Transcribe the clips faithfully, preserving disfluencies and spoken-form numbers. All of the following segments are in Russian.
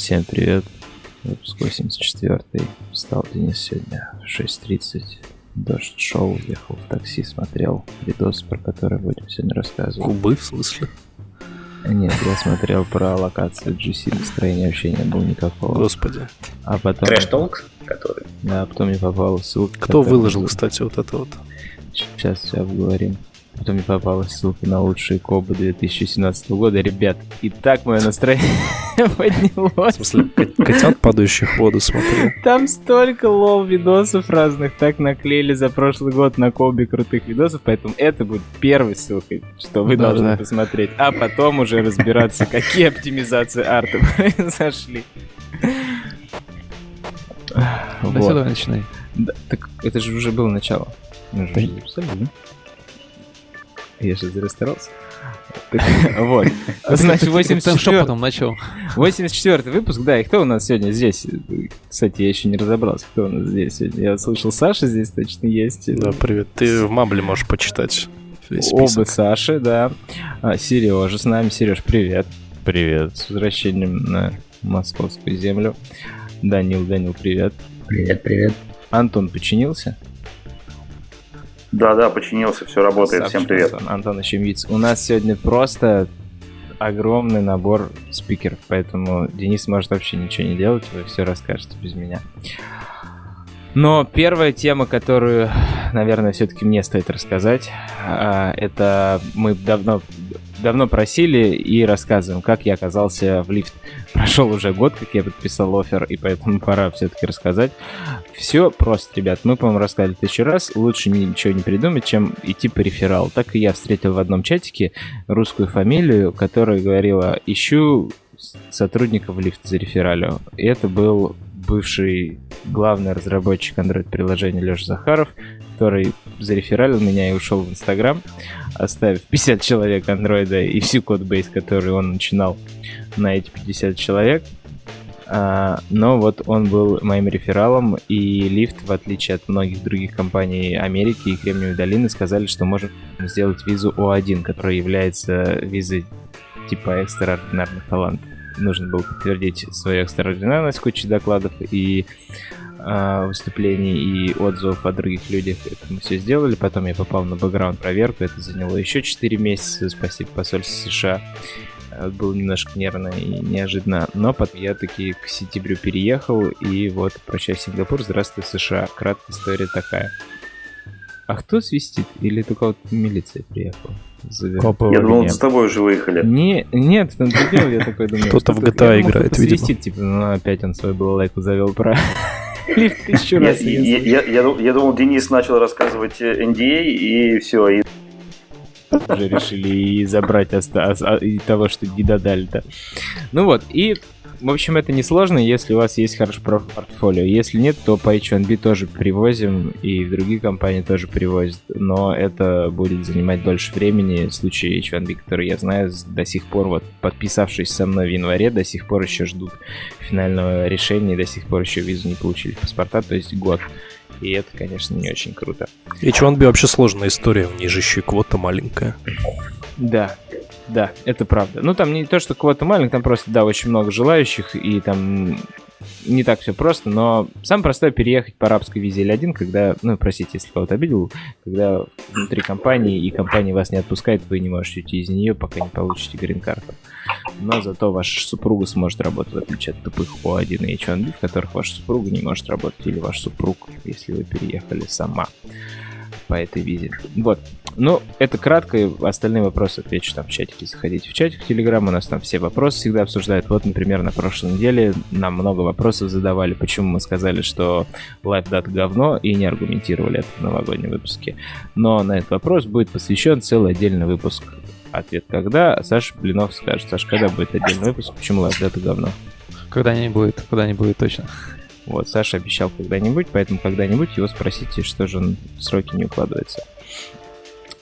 Всем привет. Выпуск восемьдесят четвёртый. Встал Денис сегодня в шесть тридцать. Дождь шел, ехал в такси, смотрел видос, про который будем сегодня рассказывать. Кубы, в смысле? Нет, я смотрел про локацию джи си, настроения вообще не было никакого. Господи. А потом... Трэш-толк, который... Да, а потом мне попалась ссылка... Кто который... выложил, кстати, вот это вот? Сейчас все обговорим. Потом мне попалась ссылка на лучшие кобы две тысячи семнадцатого года. Ребят, и так мое настроение поднялось. В смысле, котят, падающих в воду, смотрю. Там столько лол-видосов разных. Так наклеили за прошлый год на кобе крутых видосов. Поэтому это будет первой ссылкой, что вы должны, должны посмотреть. А потом уже разбираться, какие оптимизации арта произошли. Давай начинай. Так это же уже было начало. Мы же записали, да? Я сейчас зарастарался. Вот. Значит, восемьдесят четвёртый выпуск, да, и кто у нас сегодня здесь? Кстати, я еще не разобрался, кто у нас здесь сегодня. Я слышал, Саша здесь точно есть. Да, привет. Ты в Мамбле можешь почитать весь список. Оба Саши, да. Сережа с нами. Сереж, привет. Привет. С возвращением на московскую землю. Данил, Данил, привет. Привет, привет. Антон починился? Да-да, починился, все работает, Саша, всем привет. Антон Ищемвиц. У нас сегодня просто огромный набор спикеров, поэтому Денис может вообще ничего не делать, вы все расскажете без меня. Но первая тема, которую, наверное, все-таки мне стоит рассказать, это мы давно, давно просили и рассказываем, как я оказался в Lyft. Прошел уже год, как я подписал оффер, и поэтому пора все-таки рассказать. Все просто, ребят, мы, по-моему, рассказали тысячу раз, лучше ничего не придумать, чем идти по рефералу. Так и я встретил в одном чатике русскую фамилию, которая говорила: «Ищу сотрудников Lyft за рефералю». И это был бывший главный разработчик Android-приложения Леша Захаров, который зарефералил меня и ушел в Инстаграм, оставив пятьдесят человек Андроида и всю кодбейс, который он начинал, на эти пятьдесят человек. Но вот он был моим рефералом, и Lyft, в отличие от многих других компаний Америки и Кремниевой долины, сказали, что можно сделать визу о один, которая является визой типа экстраординарных талантов. Нужно было подтвердить свою экстраординарность, кучу докладов и э, выступлений, и отзывов о других людях. Это мы все сделали. Потом я попал на бэкграунд-проверку. Это заняло еще четыре месяца. Спасибо посольству США. Было немножко нервно и неожиданно. Но потом я таки к сентябрю переехал. И вот, прощай, Сингапур, здравствуй, США. Краткая история такая. А кто свистит? Или только вот милиция приехала? Копы, я думал, с тобой уже выехали. Не, нет, там другие, я такой думаю. Кто-то в джи ти эй играет, видимо. Свистит, типа, ну опять он свою балалайку завел про Lyft тысячу раз. Я думал, Денис начал рассказывать эн ди эй, и все, и... Уже решили и забрать и того, что не додали-то. Ну вот, и... В общем, это несложно, если у вас есть хороший портфолио. Если нет, то по эйч один би тоже привозим, и другие компании тоже привозят. Но это будет занимать дольше времени. В случае эйч один би, который я знаю, до сих пор, вот подписавшись со мной в январе, до сих пор еще ждут финального решения, и до сих пор еще визу не получили, паспорта, то есть год. И это, конечно, не очень круто. эйч один би вообще сложная история, в ней же еще и квота маленькая. Да. Да, это правда. Ну, там не то, что квота маленькая, там просто, да, очень много желающих, и там не так все просто, но самое простое — переехать по арабской визе эль один, когда, ну, простите, если кого-то обидел, когда внутри компании, и компания вас не отпускает, вы не можете уйти из нее, пока не получите грин-карту. Но зато ваша супруга сможет работать, в отличие от тупых о один и эйч один би, в которых ваша супруга не может работать, или ваш супруг, если вы переехали сама по этой визе. Вот. Ну, это кратко, остальные вопросы отвечу там в чатике. Заходите в чатик в Телеграм, у нас там все вопросы всегда обсуждают. Вот, например, на прошлой неделе нам много вопросов задавали, почему мы сказали, что LiveData говно, и не аргументировали это в новогоднем выпуске. Но на этот вопрос будет посвящен целый отдельный выпуск. Ответ когда? Саша Блинов скажет. Саша, когда будет отдельный выпуск, почему LiveData говно? Когда-нибудь будет, когда-нибудь будет точно. Вот, Саша обещал когда-нибудь, поэтому когда-нибудь его спросите, что же он в сроки не укладывается.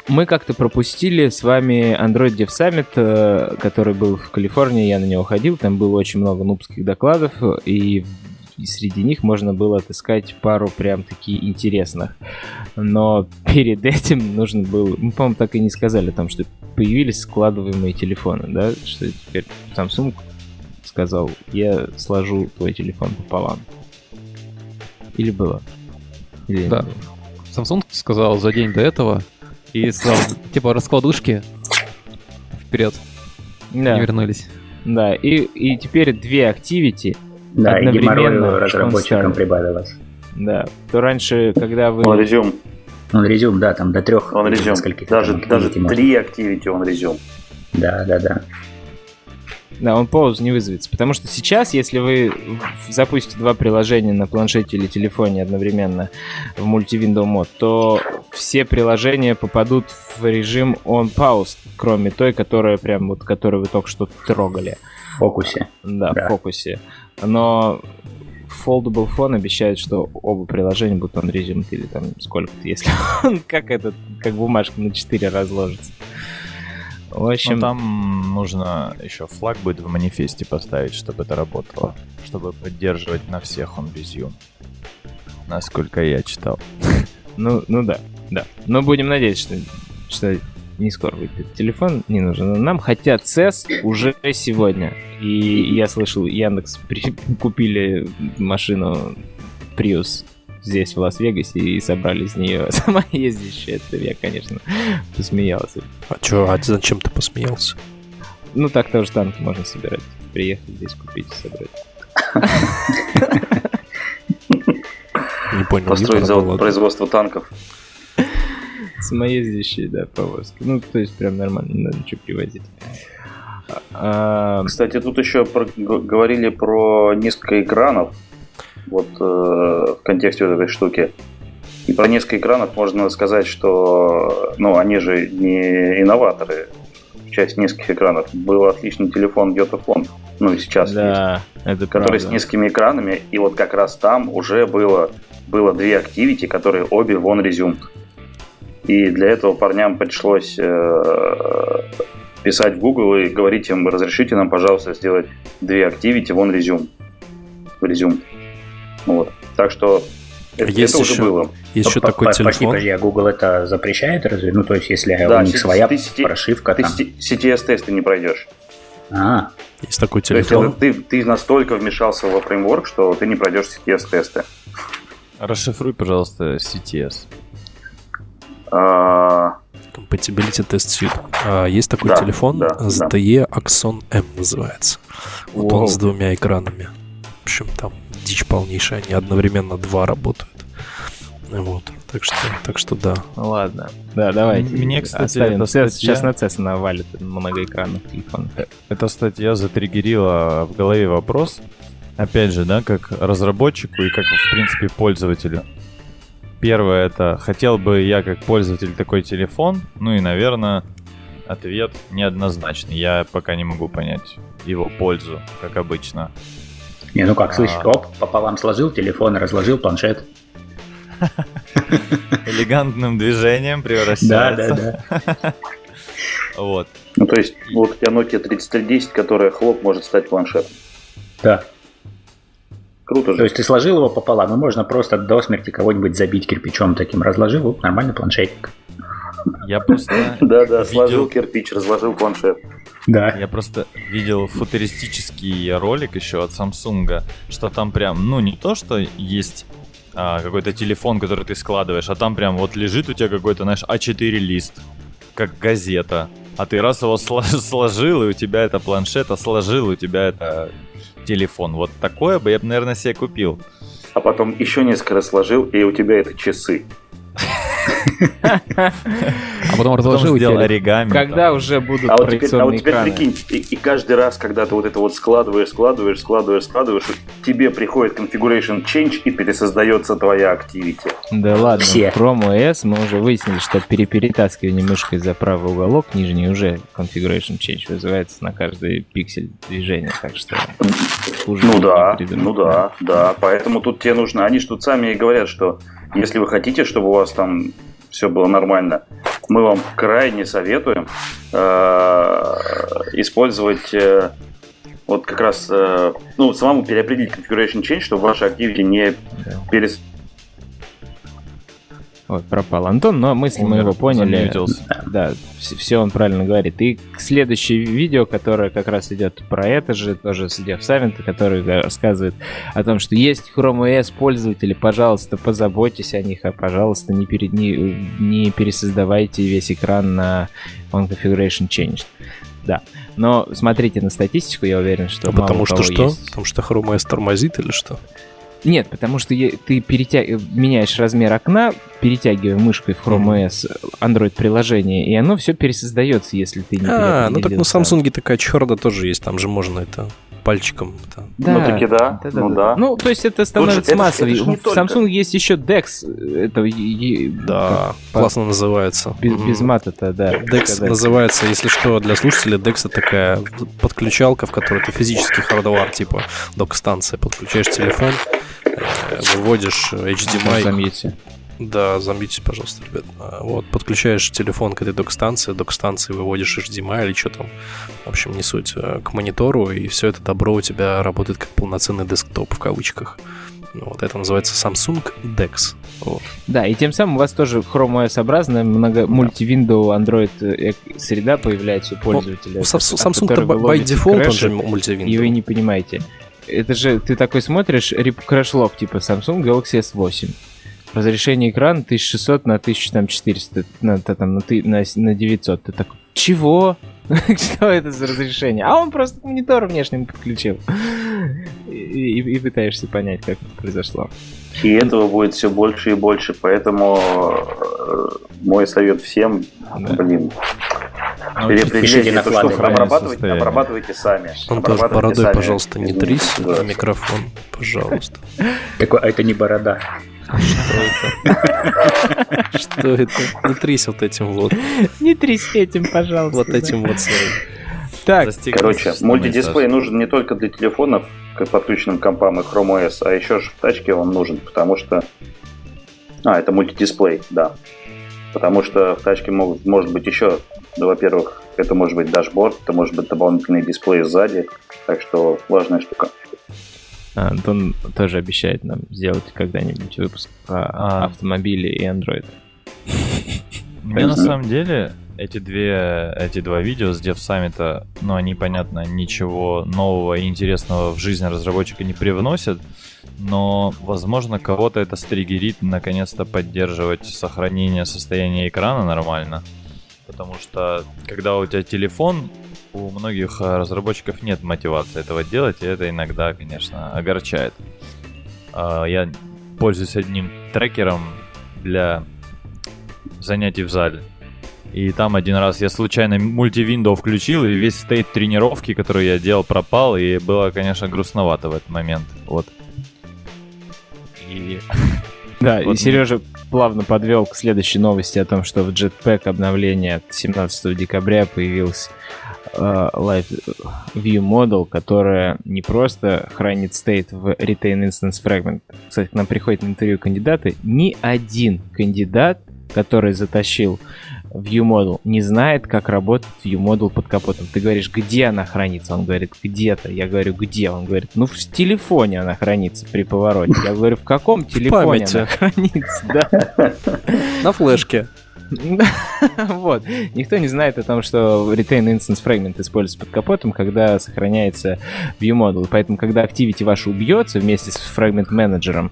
Мы как-то пропустили с вами Android Dev Summit, который был в Калифорнии, я на него ходил, там было очень много нубских докладов, и, и среди них можно было отыскать пару прям таки интересных. Но перед этим нужно было... Мы, по-моему, так и не сказали, там, что появились складываемые телефоны, да, что теперь Samsung... сказал: я сложу твой телефон пополам. Или было? Или да. Samsung сказал за день до этого и сказал, типа, раскладушки вперед. Да. Не вернулись. Да, и, и теперь две активити да, одновременно разработчикам прибавилось. Да, то раньше, когда вы... Он резюм. Он резюм, да, там до трех. Он резюм. Даже, даже три активити он резюм. Да, да, да. Да, он пауз не вызовется. Потому что сейчас, если вы запустите два приложения на планшете или телефоне одновременно в мультивиндоу мод, то все приложения попадут в режим on pause, кроме той, которая прям вот, которую вы только что трогали. В фокусе. Да, да, в фокусе. Но Foldable Phone обещает, что оба приложения будут on resume или там сколько-то, если он как этот, как бумажка на четыре разложится. В общем, ну, там нужно еще флаг будет в манифесте поставить, чтобы это работало. Чтобы поддерживать на всех он резюм. Насколько я читал. Ну, ну да, да. Но будем надеяться, что, что не скоро выйдет. Телефон не нужен нам, хотя си и эс уже сегодня. И я слышал, Яндекс при- купили машину Prius здесь, в Лас-Вегасе, и собрали из нее сама ездящая. Это я, конечно, посмеялся. А чё, а зачем ты посмеялся? Ну, так тоже танки можно собирать. Приехать здесь, купить и собрать. Не понял. Построить завод производства танков. Самоездящие, да, повозки. Ну, то есть прям нормально, не надо ничего привозить. Кстати, тут еще говорили про несколько экранов. Вот э, в контексте вот этой штуки. И про несколько экранов можно сказать, что ну, они же не инноваторы. В части нескольких экранов был отличный телефон Jetifier. Ну и сейчас да, есть. Это который правда. С несколькими экранами. И вот как раз там уже было, было две активити, которые обе вон резюм. И для этого парням пришлось э, писать в Google и говорить им: разрешите нам, пожалуйста, сделать две активити вон резюм. Резюм. Вот. Так что это, есть это еще, уже было. Есть еще такой телефон. Подожди, а Google это запрещает разве? Ну, то есть, если да, у них си- своя си- прошивка ты там. Ты си ти эс-тесты не пройдешь. А, есть такой телефон. То есть, ты, ты настолько вмешался во фреймворк, что ты не пройдешь си ти эс-тесты. Расшифруй, пожалуйста, си ти эс. А... Compatibility Test Suite. Есть такой да, телефон, да, зет и и да. Axon M называется. Вот он с двумя экранами. В общем, там дичь полнейшая, они одновременно два работают. Вот. Так что, так что да. Ладно. Да, давайте. Мне, кстати, оставим. Статья... Сейчас на цесс навалит многоэкранных телефонов. Эта статья затриггерила в голове вопрос. Опять же, да, как разработчику и как, в принципе, пользователю. Первое, это хотел бы я как пользователь такой телефон. Ну и, наверное, ответ неоднозначный. Я пока не могу понять его пользу, как обычно. Не, ну как, слышишь, оп, пополам сложил телефон, разложил планшет. Элегантным движением превращается. Да, да, да. Вот. Ну, то есть, вот у тебя Nokia тридцать три десять, которая, хлоп, может стать планшетом. Да. Круто же. То есть, ты сложил его пополам, и можно просто до смерти кого-нибудь забить кирпичом таким. Разложил, вот, нормальный планшетник. Я просто... Да-да, сложил кирпич, разложил планшет. Да. Я просто видел футуристический ролик еще от Samsung, что там прям, ну не то, что есть а, какой-то телефон, который ты складываешь, а там прям вот лежит у тебя какой-то, знаешь, а четыре лист, как газета, а ты раз его сложил, и у тебя это планшет, а сложил, и у тебя это телефон. Вот такое бы я бы, наверное, себе купил. А потом еще несколько раз сложил, и у тебя это часы. А потом разложил и делал оригами. Когда уже будут проекционные экраны. А вот теперь прикинь, и каждый раз, когда ты вот это вот складываешь, складываешь, складываешь, складываешь, тебе приходит configuration change и пересоздается твоя активити. Да ладно, в Chrome о эс мы уже выяснили, что при перетаскивании мышкой за правый уголок нижний уже configuration change вызывается на каждый пиксель движения, так что... Ну да, ну да, да, поэтому тут тебе нужно... Они же тут сами и говорят, что если вы хотите, чтобы у вас там все было нормально, мы вам крайне советуем использовать вот как раз, ну, самому переопределить configuration change, чтобы ваши активити не перес... Ой, пропал Антон, но мысли мы его поняли. Да, все он правильно говорит. И следующее видео, которое как раз идет про это же, тоже с Дев Савента, который рассказывает о том, что есть Chrome о эс пользователи, пожалуйста, позаботьтесь о них, а пожалуйста, не, пере, не, не пересоздавайте весь экран на On Configuration Changed. Да, но смотрите на статистику, я уверен, что а мало потому что что? Есть. Потому что Chrome о эс тормозит или что? Нет, потому что ты перетя... меняешь размер окна, перетягивая мышкой в Chrome о эс Android-приложение, и оно все пересоздается, если ты не перетягиваешь. А, ну так на Samsung такая черда тоже есть, там же можно это пальчиком. Да. Ну таки да, да, да, ну да. да. Ну то есть это становится массовым. В Samsung только. Есть еще DeX. Это, да, как, классно по... называется. Без, без мата-то, да. DeX называется, если что, для слушателей, DeX это такая подключалка, в которой ты физический хардвар, типа док-станция, подключаешь телефон, выводишь эйч ди эм ай. Замьете. Да, замьютесь, пожалуйста, ребят. Вот, подключаешь телефон к этой док-станции, док-станции выводишь эйч ди эм ай или что там, в общем, не суть, к монитору, и все это добро у тебя работает как полноценный десктоп, в кавычках. Вот, это называется Samsung DeX. Вот. Да, и тем самым у вас тоже Chrome о эс-образная много... да. мульти-виндоу Android среда появляется у пользователя. Ну, Samsung-то by default, он же мульти-виндоу. И вы не понимаете. Это же, ты такой смотришь, крэш-лог типа Samsung Galaxy эс восемь. Разрешение экрана тысяча шестьсот на тысяча четыреста, на, там, на, на, на девятьсот. Ты так, чего? Что это за разрешение? А он просто к монитору внешнему подключил. И, и, и пытаешься понять, как это произошло. И этого будет все больше и больше, поэтому мой совет всем, да. блин, переопределите то, что обрабатывайте, обрабатывайте сами. Он обрабатывайте бородой, сами. Пожалуйста, не трись в микрофон, пожалуйста. Такой, а это не борода. Что это? Что это? Не трись вот этим вот. Не трись этим, пожалуйста. Вот этим вот своим. Так, короче, мультидисплей нужен не только для телефонов, как подключенным к компам и Chrome о эс, а еще же в тачке он нужен, потому что... А, это мультидисплей, да. Потому что в тачке могут, может быть еще... Ну, во-первых, это может быть дашборд, это может быть дополнительный дисплей сзади, так что важная штука. А, Антон тоже обещает нам сделать когда-нибудь выпуск про а... автомобили и Android. У меня на самом деле эти две, эти два видео с Dev Summit, ну, они, понятно, ничего нового и интересного в жизнь разработчика не привносят, но, возможно, кого-то это стригерит наконец-то поддерживать сохранение состояния экрана нормально. Потому что, когда у тебя телефон, у многих разработчиков нет мотивации этого делать, и это иногда, конечно, огорчает. Я пользуюсь одним трекером для занятий в зале. И там один раз я случайно мультивиндоу включил, и весь стейт тренировки, который я делал, пропал, и было, конечно, грустновато в этот момент. Вот. И... Да, вот и Сережа мы... плавно подвел к следующей новости о том, что в Jetpack обновление от семнадцатого декабря появился э, ViewModel, которая не просто хранит стейт в Retain Instance Fragment. Кстати, к нам приходит на интервью кандидаты. Ни один кандидат, который затащил ViewModel, не знает, как работает ViewModel под капотом. Ты говоришь, где она хранится? Он говорит, где-то. Я говорю, где? Он говорит, ну в телефоне она хранится при повороте. Я говорю, в каком телефоне она хранится? На флешке. Вот. Никто не знает о том, что Retain Instance Fragment используется под капотом, когда сохраняется ViewModel. Поэтому, когда Activity ваша убьется вместе с Fragment Manager,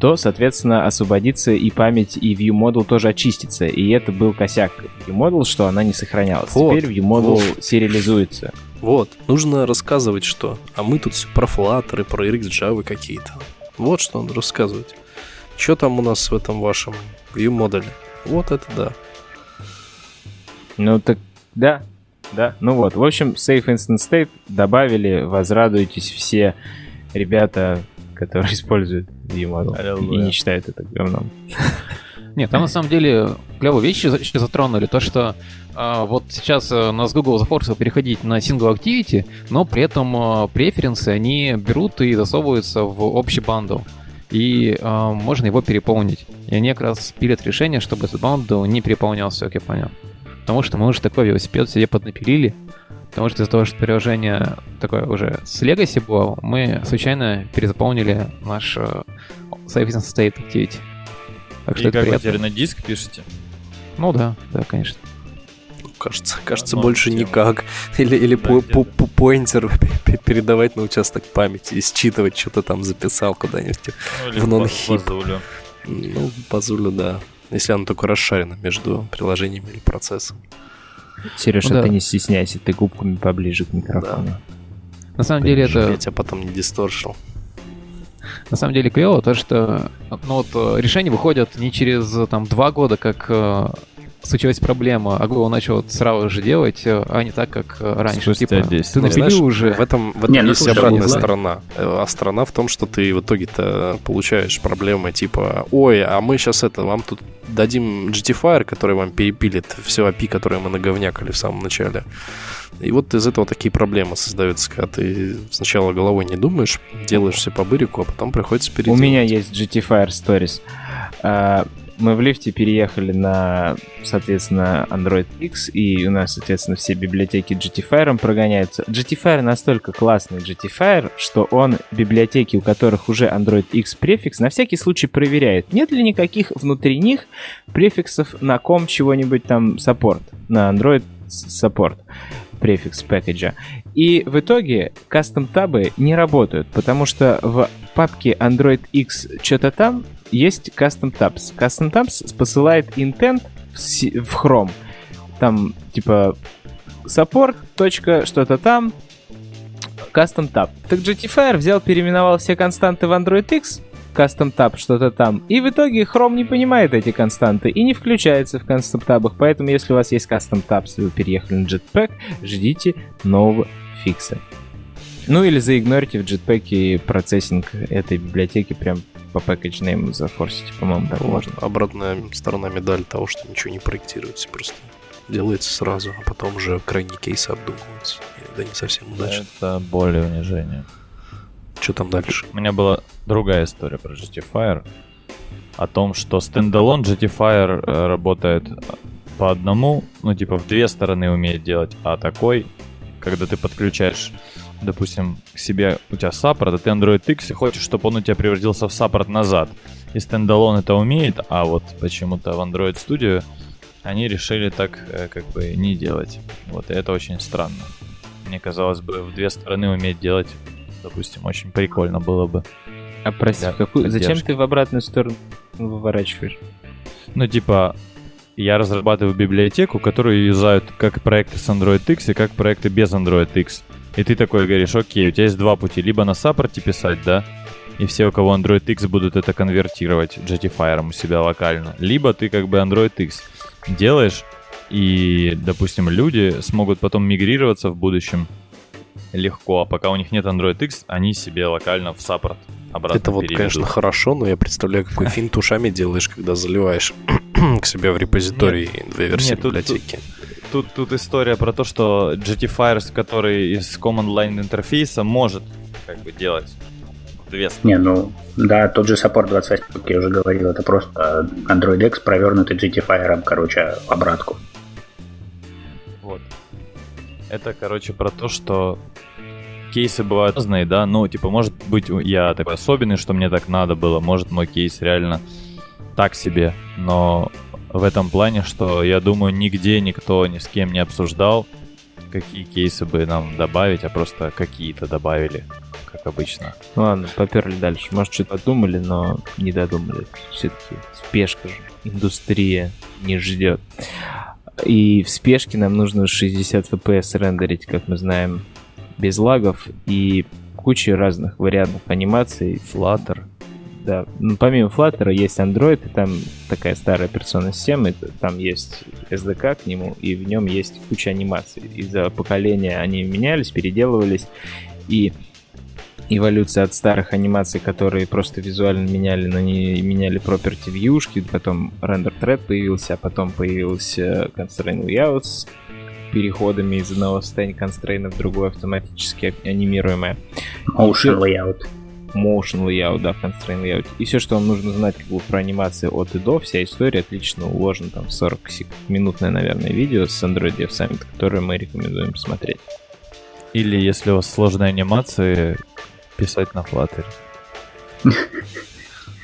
то, соответственно, освободится и память, и ViewModel тоже очистится. И это был косяк ViewModel, что она не сохранялась. Вот, теперь ViewModel вот. Сериализуется. Вот. Нужно рассказывать, что. А мы тут все про Flutter и про RxJava какие-то. Вот что надо рассказывать. Что там у нас в этом вашем ViewModel? Вот это да. Ну так, да, да. Ну вот, в общем, Safe Instant State добавили, возрадуйтесь все ребята, которые используют ViewModel и не считают это говном. Нет, там на самом деле клевые вещи затронули. То, что э, вот сейчас э, нас Google зафорсил переходить на Single Activity, но при этом э, преференсы они берут и засовываются в общий бандл. И э, можно его переполнить. И они как раз пилят решение, чтобы этот бандл не переполнялся, как я понял. Потому что мы уже такой велосипед себе поднапилили. Потому что из-за того, что приложение такое уже с Legacy было, мы случайно перезаполнили наш э, Safe Instance State Activity. Так что и это как приятно. Вы теперь на диск пишете? Ну да, да, конечно. Кажется, кажется а, больше тема. Никак. Или, или да, по, по, по поинтеру передавать на участок памяти и считывать, что-то там записал куда-нибудь. Ну, в нон-хип. Базулю. Ну, базулю, да. Если оно только расшарено между приложением или процессом. Сереж, ну, а да. ты не стесняйся, ты губками поближе к микрофону. Да. На самом ты деле это... Я тебя потом не дисторшил. На самом деле клево то, что ну, вот, решения выходят не через там, два года, как... случилась проблема, а Google начал вот сразу же делать, а не так, как раньше. Спустя типа, десять. Ты напилил ну, уже. В этом, в этом не, есть ну, обратная не сторона. А сторона в том, что ты в итоге-то получаешь проблемы типа «Ой, а мы сейчас это, вам тут дадим Jetifier, который вам перепилит все эй пи ай, которое мы наговнякали в самом начале». И вот из этого такие проблемы создаются, когда ты сначала головой не думаешь, делаешь все по бырику, а потом приходится переделать. У меня есть Jetifier Stories. Uh... Мы в Lyft переехали на, соответственно, Android X, и у нас, соответственно, все библиотеки Jetifier прогоняются. Jetifier настолько классный Jetifier, что он библиотеки, у которых уже Android X префикс, на всякий случай проверяет, нет ли никаких внутри них префиксов на ком чего-нибудь там support, на Android support префикс пакеджа. И в итоге кастом-табы не работают, потому что в папке Android X что-то там есть Custom Tabs. Custom Tabs посылает intent в Chrome. Там, типа, support, точка, что-то там, Custom Tab. Так Jetifier взял, переименовал все константы в Android X, Custom Tab, что-то там, и в итоге Chrome не понимает эти константы и не включается в Custom Tab'ах. Поэтому, если у вас есть Custom Tabs и вы переехали на Jetpack, ждите нового фикса. Ну или заигнорите в Jetpack'е процессинг этой библиотеки прям по пэкэдж-нейму зафорсить, по-моему, так ну, можно. Обратная сторона медали того, что ничего не проектируется, просто делается сразу, а потом уже крайние кейсы обдумываются. Да не совсем удачно. Это более унижение. Что там дальше? У меня была другая история про Jetifier, о том, что стендалон Jetifier работает по одному, ну типа в две стороны умеет делать, а такой, когда ты подключаешь... Допустим, к себе у тебя саппорт, а ты Android X и хочешь, чтобы он у тебя превратился в саппорт назад. И стендалон это умеет, а вот почему-то в Android Studio они решили так как бы не делать. Вот, и это очень странно. Мне казалось бы, в две стороны уметь делать, допустим, очень прикольно было бы. А прости, какую... зачем ты в обратную сторону выворачиваешь? Ну, типа... Я разрабатываю библиотеку, которую юзают как проекты с Android X и как проекты без Android X. И ты такой говоришь, окей, у тебя есть два пути. Либо на саппорте писать, да, и все, у кого Android X, будут это конвертировать Jetifier у себя локально. Либо ты как бы Android X делаешь, и, допустим, люди смогут потом мигрироваться в будущем легко. А пока у них нет Android X, они себе локально в саппорт обратно это вот, переведут. Конечно, хорошо, но я представляю, какой финт ушами делаешь, когда заливаешь... к себе в репозитории нет, две версии нет, тут, библиотеки. Тут, тут, тут история про то, что Jetifier, который из command line интерфейса, может как бы делать две стороны. Не, ну, да, тот же саппорт двадцать восемь, как я уже говорил, это просто Android X, провернутый Jetifier, короче, обратку. Вот. Это, короче, про то, что кейсы бывают разные, да, ну, типа, может быть, я такой особенный, что мне так надо было, может, мой кейс реально... так себе, но в этом плане, что, я думаю, нигде никто ни с кем не обсуждал, какие кейсы бы нам добавить, а просто какие-то добавили, как обычно. Ладно, поперли дальше. Может, что-то подумали, но не додумали. Все-таки спешка же, индустрия не ждет. И в спешке нам нужно шестьдесят эф пи эс рендерить, как мы знаем, без лагов и куча разных вариантов анимаций. Flutter. Да. Ну, помимо Flutter есть Android, и там такая старая Persona семь, и там есть эс ди кей к нему, и в нем есть куча анимаций. Из-за поколения они менялись, переделывались, и эволюция от старых анимаций, которые просто визуально меняли, но не меняли property вьюшки, потом render thread появился, а потом появился Constraint Layout с переходами из одного состояния констрейна в другое автоматически анимируемое. Motion Layout. Motion layout, да, Constraint layout. И все, что вам нужно знать как бы, про анимации от и до, вся история отлично уложена там в сорок-минутное, наверное, видео с Android Dev Summit, которое мы рекомендуем посмотреть. Или, если у вас сложные анимации, писать на Flutter.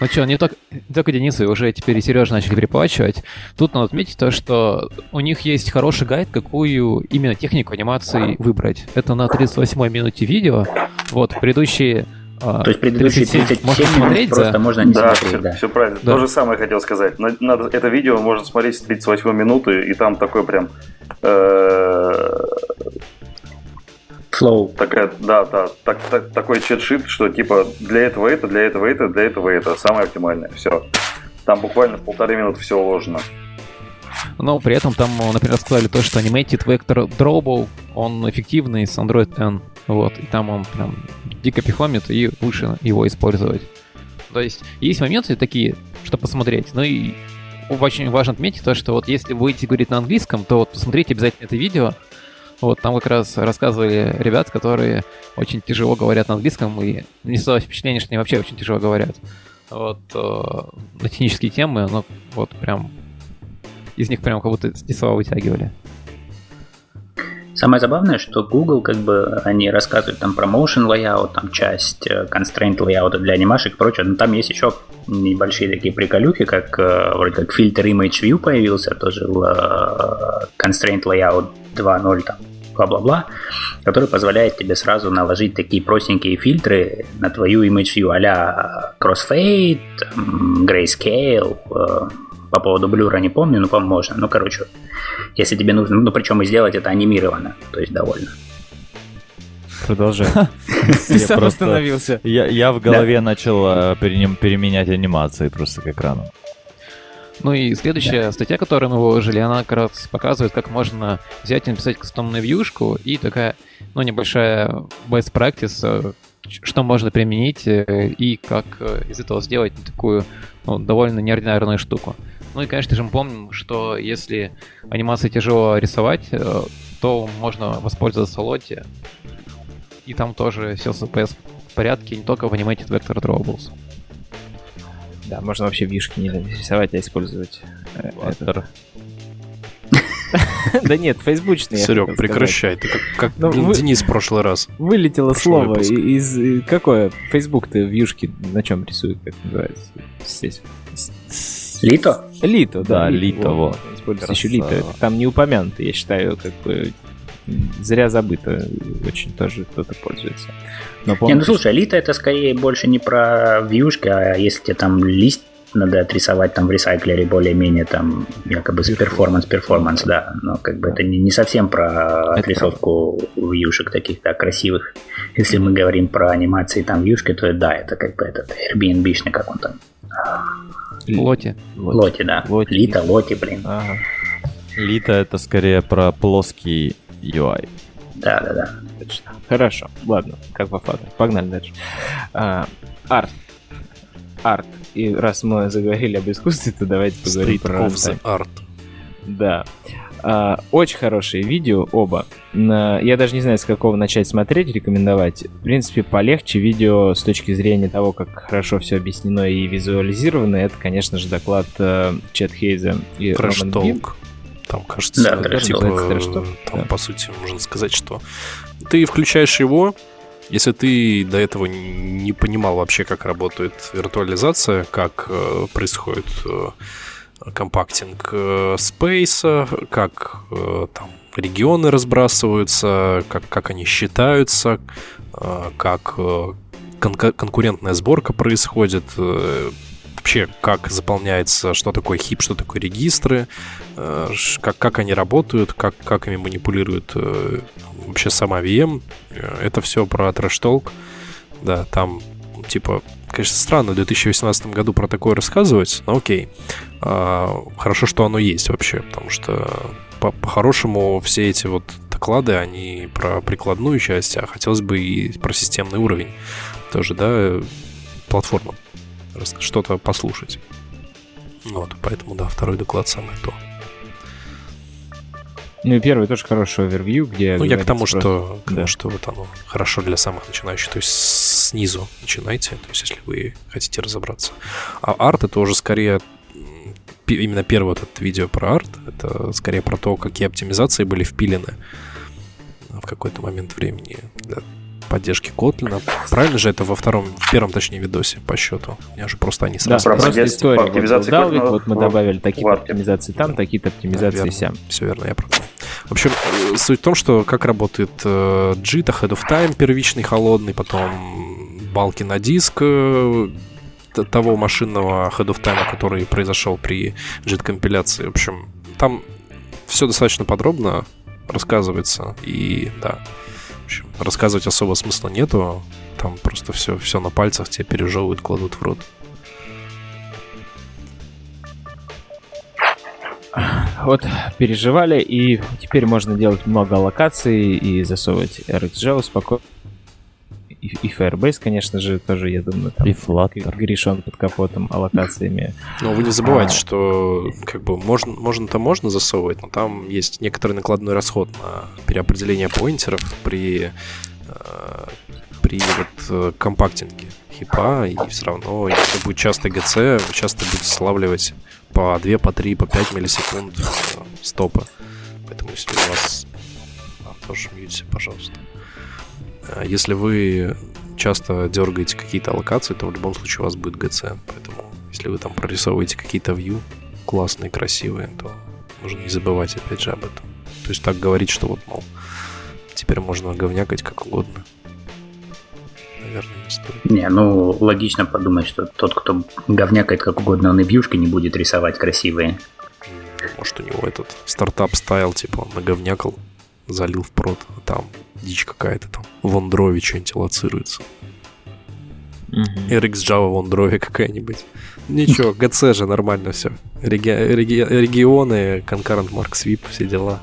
Ну что, не только, не только Денис, и уже теперь и Сережа начали перепачивать. Тут надо отметить то, что у них есть хороший гайд, какую именно технику анимации выбрать. Это на тридцать восьмой минуте видео. Вот, предыдущие... То есть предыдущие тридцать семь можно смотреть, просто да? можно не да, смотреть. Все, да, все правильно. Да. То же самое хотел сказать. Надо, это видео можно смотреть с тридцать восьмой минуты, и там такой прям... Флоу. Э, да, да, так, так, такой чит-шит, что типа для этого это, для этого это, для этого это. Самое оптимальное. Все. Там буквально в полторы минуты все уложено. Но при этом там, например, сказали то, что Animated Vector Drawable, он эффективный с Android N. Вот, и там он прям дико пифомит, и лучше его использовать. То есть есть моменты такие, что посмотреть. Ну и очень важно отметить то, что вот если вы будете говорить на английском, то вот посмотрите обязательно это видео. Вот там как раз рассказывали ребят, которые очень тяжело говорят на английском, и мне создалось впечатление, что они вообще очень тяжело говорят. Вот э, на технические темы, ну вот прям из них прям как будто эти слова вытягивали. Самое забавное, что Google, как бы, они рассказывают там про motion layout, там часть constraint layout для анимашек и прочее, но там есть еще небольшие такие приколюхи, как вроде как фильтр image view появился, тоже constraint layout два ноль, там, бла-бла-бла, который позволяет тебе сразу наложить такие простенькие фильтры на твою image view, а-ля crossfade, grayscale. По поводу блюра не помню, но, по-моему, можно. Ну, короче, если тебе нужно... Ну, причем и сделать это анимировано, то есть довольно. Продолжай. Ты сам остановился. Я в голове начал переменять анимации просто к экрану. Ну и следующая статья, которую мы выложили, она как раз показывает, как можно взять и написать кастомную вьюшку, и такая, ну, небольшая best practice, что можно применить и как из этого сделать такую, ну, довольно неординарную штуку. Ну и, конечно же, мы помним, что если анимации тяжело рисовать, то можно воспользоваться Lottie. И там тоже все с эй пи эс в порядке, не только в Animated Vector Drawables. Да, можно вообще вишки не рисовать, а использовать Flutter. Да нет, фейсбучные. Серег, прекращай, ты как Денис в прошлый раз. Вылетело слово из... Какое? Фейсбук-то вьюшки на чем рисует, как называется? Лито? Лито, да. Лито, вот. Используется еще лито. Там не упомянуто, я считаю, как бы... Зря забыто, очень тоже кто-то пользуется. Но, помню, не, ну слушай, Lito это скорее больше не про вьюшки, а если тебе там лист надо отрисовать там в ресайклере более-менее там якобы с перформанс-перформанс, да, но как бы это не, не совсем про отрисовку вьюшек таких, да, красивых. Если мы говорим про анимации там вьюшки, то да, это как бы этот Airbnb-шный, как он там? Lottie. Lottie, да. Lito, Lottie, блин. Ага. Lito это скорее про плоский ю ай. Да, да, да. Точно. Хорошо. Ладно, как по факту. Погнали дальше. Арт. Uh, Арт. И раз мы заговорили об искусстве, то давайте поговорим про арт. Да. Uh, очень хорошие видео оба. Uh, я даже не знаю, с какого начать смотреть, рекомендовать. В принципе, полегче видео с точки зрения того, как хорошо все объяснено и визуализировано. Это, конечно же, доклад uh, Чет Хейза и Роман Гимк. Там, кажется, да, да, типа, да, там, да. По сути, можно сказать, что ты включаешь его, если ты до этого не понимал вообще, как работает виртуализация, как э, происходит э, компактинг э, спейса, как э, там регионы разбрасываются, как, как они считаются, э, как э, кон- конкурентная сборка происходит, э, вообще, как заполняется, что такое хип, что такое регистры, как, как они работают, как, как ими манипулирует вообще сама ви эм. Это все про трэш-толк. Да, там, типа, конечно, странно в две тысячи восемнадцатом году про такое рассказывать, но окей. Хорошо, что оно есть вообще, потому что по- по-хорошему все эти вот доклады, они про прикладную часть, а хотелось бы и про системный уровень тоже, да, платформу. Что-то послушать. Вот, поэтому, да, второй доклад самое то. Ну и первый тоже хороший овервью, где... Ну я к тому, просто... что, к тому да. что вот оно хорошо для самых начинающих. То есть снизу начинайте, то есть если вы хотите разобраться. А арт это уже скорее... Именно первое вот это видео про арт, это скорее про то, какие оптимизации были впилены в какой-то момент времени. Да. поддержки Kotlin. Правильно же это во втором, в первом, точнее, видосе по счету? У меня же просто они сразу... Да, просто история. Вот, Далвик, вот мы добавили такие оптимизации там, такие оптимизации сям. Все верно, я продал. В общем, суть в том, что как работает джита, head of time первичный, холодный, потом балки на диск того машинного head of time, который произошел при джит-компиляции. В общем, там все достаточно подробно рассказывается, и да, в общем, рассказывать особо смысла нету, там просто все, все на пальцах тебе пережевывают, кладут в рот. Вот переживали, и теперь можно делать много аллокаций и засовывать RxJava спокойно. И, и Firebase, конечно же, тоже, я думаю, там, и Flutter грешен под капотом аллокациями. Но вы не забывайте, а... что как бы можно, можно-то можно засовывать, но там есть некоторый накладной расход на переопределение поинтеров при, э, при вот, компактинге хипа, и все равно, если будет часто джи си, вы часто будете славливать по два, по три, по пять миллисекунд стопа. Поэтому если у вас... тоже мьютите, пожалуйста. Если вы часто дергаете какие-то аллокации, то в любом случае у вас будет джи си. Поэтому если вы там прорисовываете какие-то view классные, красивые, то нужно не забывать опять же об этом. То есть так говорить, что вот, мол, теперь можно говнякать как угодно. Наверное, не стоит. Не, ну логично подумать, что тот, кто говнякает как угодно, он и вьюшки не будет рисовать красивые. Может, у него этот стартап-стайл, типа он наговнякал, залил в прод, а там дичь какая-то, там в Андроиде что-нибудь лоцируется. Mm-hmm. RxJava в Андроиде какая-нибудь. Ничего, джи си же нормально все. Реги... Реги... Регионы, Concurrent Mark Sweep, все дела.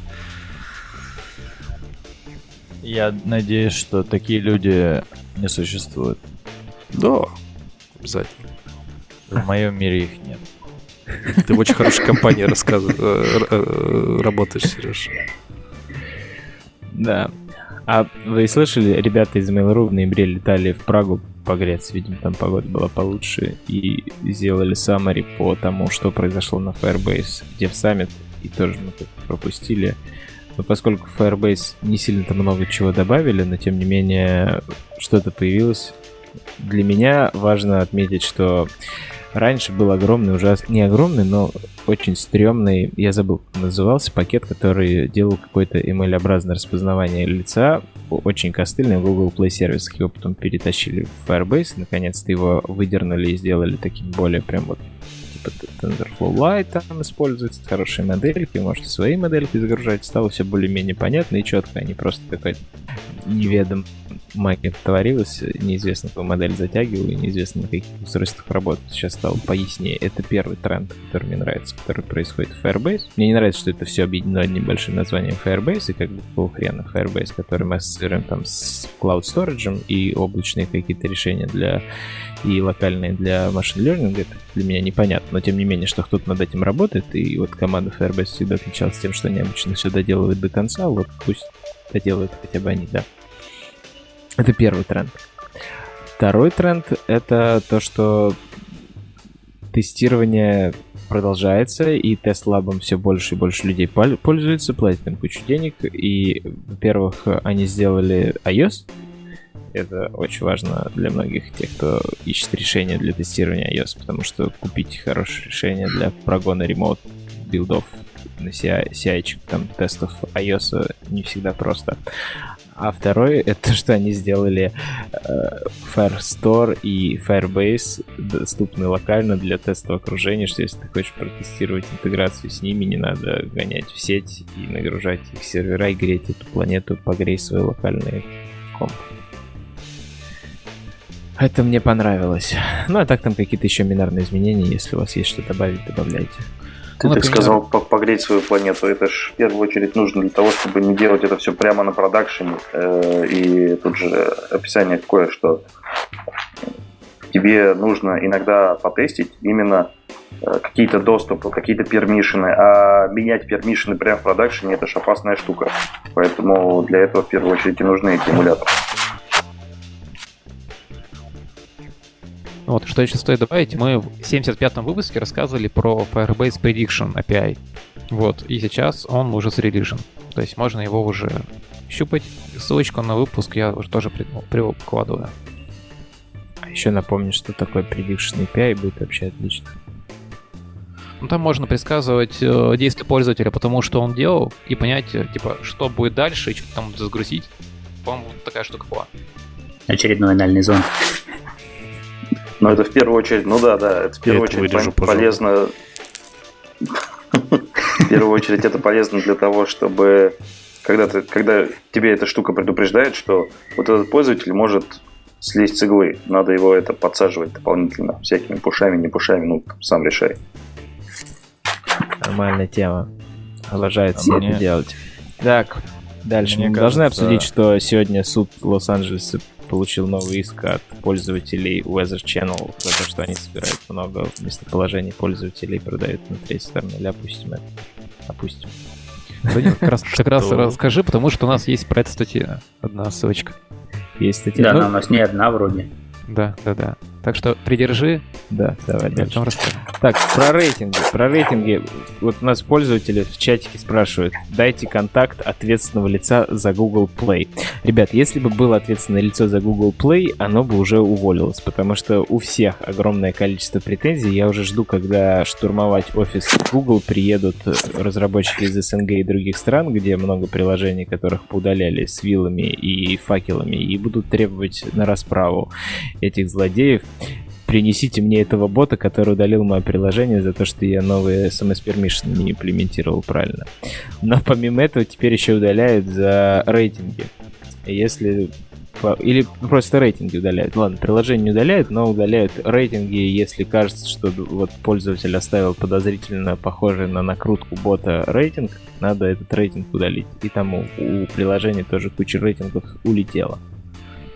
Я надеюсь, что такие люди не существуют. Да, обязательно. В моем мире их нет. Ты в очень хорошей компании работаешь, Сережа. Да. А вы слышали, ребята из Mail.ru в ноябре летали в Прагу погреться, видимо, там погода была получше, и сделали саммари по тому, что произошло на Firebase Dev Summit, и тоже мы это пропустили. Но поскольку в Firebase не сильно-то много чего добавили, но тем не менее что-то появилось, для меня важно отметить, что раньше был огромный, ужасный, не огромный, но очень стрёмный, я забыл, как назывался, пакет, который делал какое-то эм эл-образное распознавание лица, очень костыльный, в Google Play сервисах, его потом перетащили в Firebase, наконец-то его выдернули и сделали таким более прям вот, типа TensorFlow Lite там используется, хорошие модельки, можете свои модельки загружать, стало все более-менее понятно и четко, а не просто такой неведом. Магия творилась, неизвестно, какую модель затягивал, и неизвестно, на каких устройствах работать. Сейчас стало пояснее. Это первый тренд, который мне нравится, который происходит в Firebase. Мне не нравится, что это все объединено одним большим названием Firebase, и как бы полхрена Firebase, который мы ассоциируем там с Cloud Storage и облачные какие-то решения для и локальные для машин лернинга. Это для меня непонятно, но тем не менее, что кто-то над этим работает, и вот команда Firebase всегда отличалась тем, что они обычно все доделывают до конца, вот пусть доделают хотя бы они, да. Это первый тренд. Второй тренд — это то, что тестирование продолжается, и тест-лабом все больше и больше людей пользуются, платят им кучу денег. И, во-первых, они сделали iOS. Это очень важно для многих тех, кто ищет решение для тестирования iOS, потому что купить хорошее решение для прогона ремоут-билдов на си ай-чик, там, тестов iOS не всегда просто. А второй — это то, что они сделали э, Firestore и Firebase доступны локально для тестового окружения, что если ты хочешь протестировать интеграцию с ними, не надо гонять в сеть и нагружать их сервера и греть эту планету, погрей свой локальный комп. Это мне понравилось. Ну, а так там какие-то еще минорные изменения. Если у вас есть что добавить, добавляйте. Ты, ну, так например... сказал, погреть свою планету. Это же в первую очередь нужно для того, чтобы не делать это все прямо на продакшене. И тут же описание такое, что тебе нужно иногда потестить именно какие-то доступы, какие-то пермишины. А менять пермишины прямо в продакшене — это же опасная штука. Поэтому для этого в первую очередь и нужны эти эмуляторы. Вот, что еще стоит добавить, мы в семьдесят пятом выпуске рассказывали про Firebase Prediction эй пи ай. Вот, и сейчас он уже срелижен. То есть можно его уже щупать. Ссылочку на выпуск я уже тоже прикладываю. А еще напомню, что такое prediction эй пи ай, будет вообще отлично. Ну, там можно предсказывать э, действия пользователя, потому что он делал, и понять, типа, что будет дальше, и что-то там загрузить. По-моему, вот такая штука была. Очередной анальный зон. Ну, это в первую очередь, ну да, да, это в первую это очередь вырежу, полезно... В первую очередь это полезно для того, чтобы... Когда ты, когда тебе эта штука предупреждает, что вот этот пользователь может слезть с иглы, надо его это подсаживать дополнительно всякими пушами, не пушами, ну, сам решай. Нормальная тема. Обожают а все мне... это делать. Так, дальше. Мне мы кажется... должны обсудить, что сегодня суд Лос-Анджелеса получил новый иск от пользователей Weather Channel за то, что они собирают много местоположений пользователей и продают на третьей стороне. Или опустим это. Опустим. Данил, как раз, как раз расскажи, потому что у нас есть про это статья. Одна ссылочка. Есть статья. Да, ну, но у нас не одна вроде. Да, да, да. Так что придержи. Да, давай дальше. Так, про рейтинги. Про рейтинги. Вот у нас пользователи в чатике спрашивают. Дайте контакт ответственного лица за Google Play. Ребят, если бы было ответственное лицо за Google Play, оно бы уже уволилось, потому что у всех огромное количество претензий. Я уже жду, когда штурмовать офис Google приедут разработчики из СНГ и других стран, где много приложений, которых поудаляли с вилами и факелами, и будут требовать на расправу этих злодеев. Принесите мне этого бота, который удалил мое приложение за то, что я новые эс эм эс-пермишины не имплементировал правильно. Но помимо этого теперь еще удаляют за рейтинги. Если... Или просто рейтинги удаляют. Ладно, приложение не удаляют, но удаляют рейтинги, если кажется, что вот пользователь оставил подозрительно похожий на накрутку бота рейтинг, надо этот рейтинг удалить. И там у, у приложения тоже куча рейтингов улетела.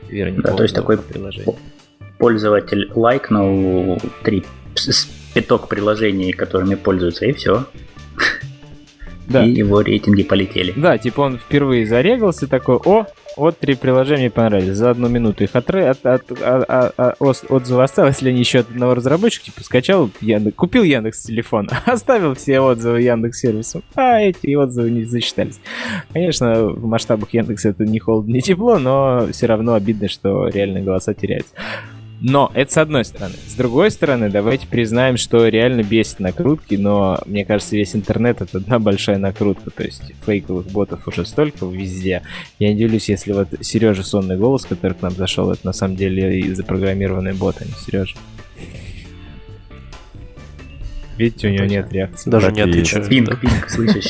Вернее, да, то есть такой приложение. Пользователь лайкнул три пяток приложений, которыми пользуется, и все. Да. И его рейтинги полетели. Да, типа он впервые зарегался, такой, о, вот три приложения понравились. За одну минуту их от, от, от, от, от, отзывы осталось, если они еще от одного разработчика, типа скачал, Яндекс, купил Яндекс телефон, оставил все отзывы Яндекс сервисом, а эти отзывы не засчитались. Конечно, в масштабах Яндекса это не холодно, не тепло, но все равно обидно, что реально голоса теряются. Но это с одной стороны. С другой стороны, давайте признаем, что реально бесит накрутки, но, мне кажется, весь интернет — это одна большая накрутка, то есть фейковых ботов уже столько везде. Я не удивлюсь, если вот Сережа сонный голос, который к нам зашел, это на самом деле и запрограммированный бот, а не Сережа. Видите, у него нет реакции. Даже не отвечает. Пинг, пинг, слышишь?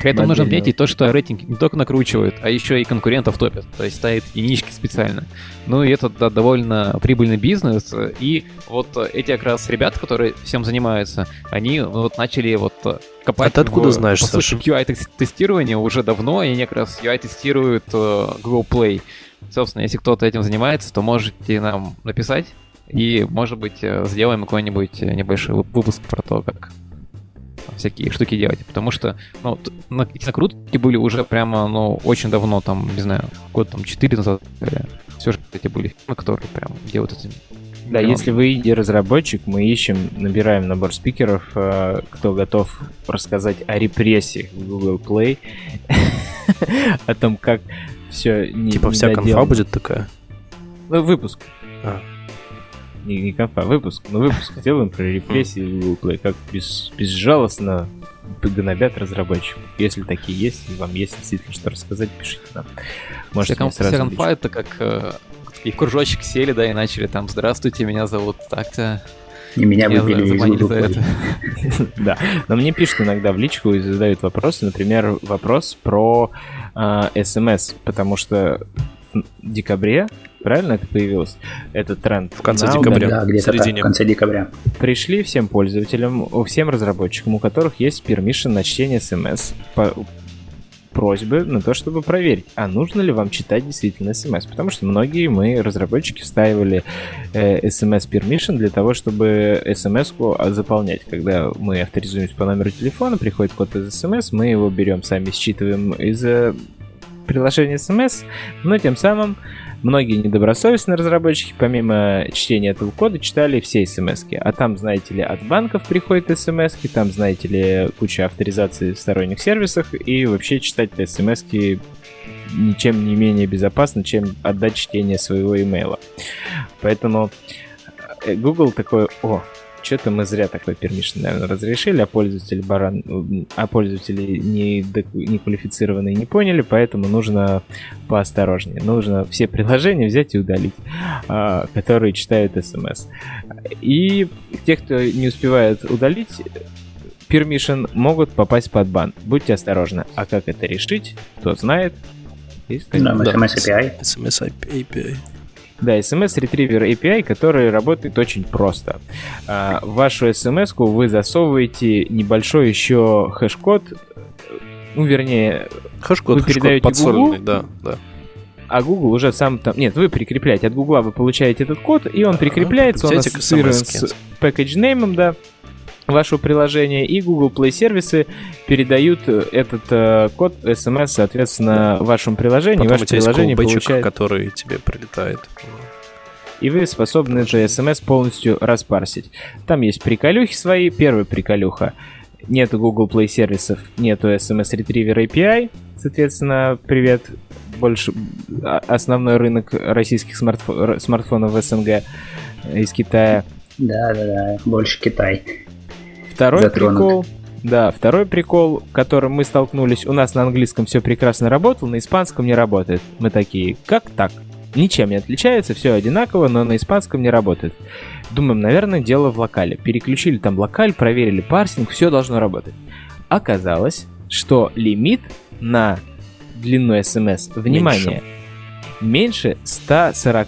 При этом нужно отметить то, что рейтинг не только накручивают, а еще и конкурентов топят. То есть ставят единички специально. Ну и это, да, довольно прибыльный бизнес. И вот эти как раз ребята, которые всем занимаются, они вот начали вот копать... А ты откуда знаешь, Саша? ю ай-тестирование уже давно, и они как раз ю ай-тестируют Google Play. Собственно, если кто-то этим занимается, то можете нам написать, и, может быть, сделаем какой-нибудь небольшой выпуск про то, как... всякие штуки делать, потому что, ну, эти накрутки были уже прямо, ну, очень давно, там, не знаю, год там четыре назад, все же эти были фильмы, которые прям делают этим. Да, прямо. Если вы инди-разработчик, мы ищем, набираем набор спикеров, кто готов рассказать о репрессиях в Google Play, о том, как все не Типа вся конфа будет такая? Ну, выпуск. Не, не конфа, выпуск. Ну, выпуск сделаем про репрессии в Google Play. Как без, безжалостно гнобят разработчиков. Если такие есть, и вам есть действительно что рассказать, пишите нам. Можете вся, сразу вся конфа — это как э, и в кружочек сели, да, и начали там «Здравствуйте, меня зовут так-то». И меня выбили из Google Play. Да, но мне пишут иногда в личку и задают вопросы. Например, вопрос про эс эм эс, потому что в декабре, правильно это появилось? Этот тренд. В конце Now, декабря. Да, где-то так, в конце декабря. Пришли всем пользователям, всем разработчикам, у которых есть permission на чтение эс эм эс, по... просьбы на то, чтобы проверить, а нужно ли вам читать действительно эс эм эс. Потому что многие мы, разработчики, встаивали э, эс эм эс-permission для того, чтобы эс эм эс-ку заполнять. Когда мы авторизуемся по номеру телефона, приходит код из эс эм эс, мы его берем, сами считываем из... приложение эс эм эс, но тем самым Многие недобросовестные разработчики, помимо чтения этого кода, читали все смс-ки. А там, знаете ли, от банков приходят смс-ки, там, знаете ли, куча авторизаций в сторонних сервисах, и вообще читать смс-ки ничем не менее безопасно, чем отдать чтение своего имейла. Поэтому Google такой: о, что-то мы зря такой permission, наверное, разрешили, а пользователи, баран... а пользователи не... не квалифицированные не поняли, поэтому нужно поосторожнее. Нужно все приложения взять и удалить, которые читают смс. И те, кто не успевает удалить permission, могут попасть под бан. Будьте осторожны. А как это решить, кто знает. Есть да, эс эм эс эй пи ай. эс эм эс эй пи ай. Да, эс эм эс-ретривер эй пи ай, который работает очень просто. В вашу смс-ку вы засовываете небольшой еще хэш-код, ну, вернее, хэш-код, вы передаете подсоленный, Google, да, да. А Google уже сам там... Нет, вы прикрепляете. От Google вы получаете этот код, и он да, прикрепляется, он ассоциирован с package-неймом, да, вашего приложения, и Google Play сервисы передают этот э, код эс эм эс, соответственно, да. вашему приложению. Потом ваше у тебя приложение есть колбачек, получает... который тебе прилетает. И вы способны же эс эм эс полностью распарсить. Там есть приколюхи свои. Первая приколюха. Нету Google Play сервисов, нету эс эм эс Retriever эй пи ай. Соответственно, привет, больше основной рынок российских смартф... смартфонов в СНГ из Китая. Да-да-да, больше Китай. Второй затронут. Прикол, да, второй прикол, с которым мы столкнулись, у нас на английском все прекрасно работало, на испанском не работает. Мы такие, как так? Ничем не отличается, все одинаково, но на испанском не работает. Думаем, наверное, дело в локале. Переключили там локаль, проверили парсинг, все должно работать. Оказалось, что лимит на длину смс, внимание, меньше, меньше сто сорок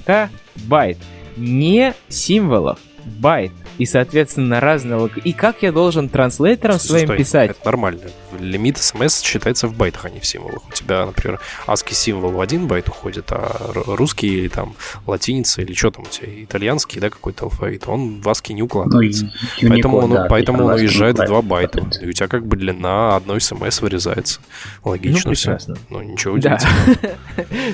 байт, не символов, байт. И, соответственно, разные локали. И как я должен транслейтером Стой, своим писать? Это нормально. Лимит смс считается в байтах, а не в символах. У тебя, например, аски символ в один байт уходит, а русский или там латиница, или что там у тебя, итальянский, да, какой-то алфавит, он в аски не укладывается. Ну, поэтому он, да, поэтому он уезжает в два байта. И у тебя как бы длина одной смс вырезается. Логично ну, все. Ну, ничего удивительного.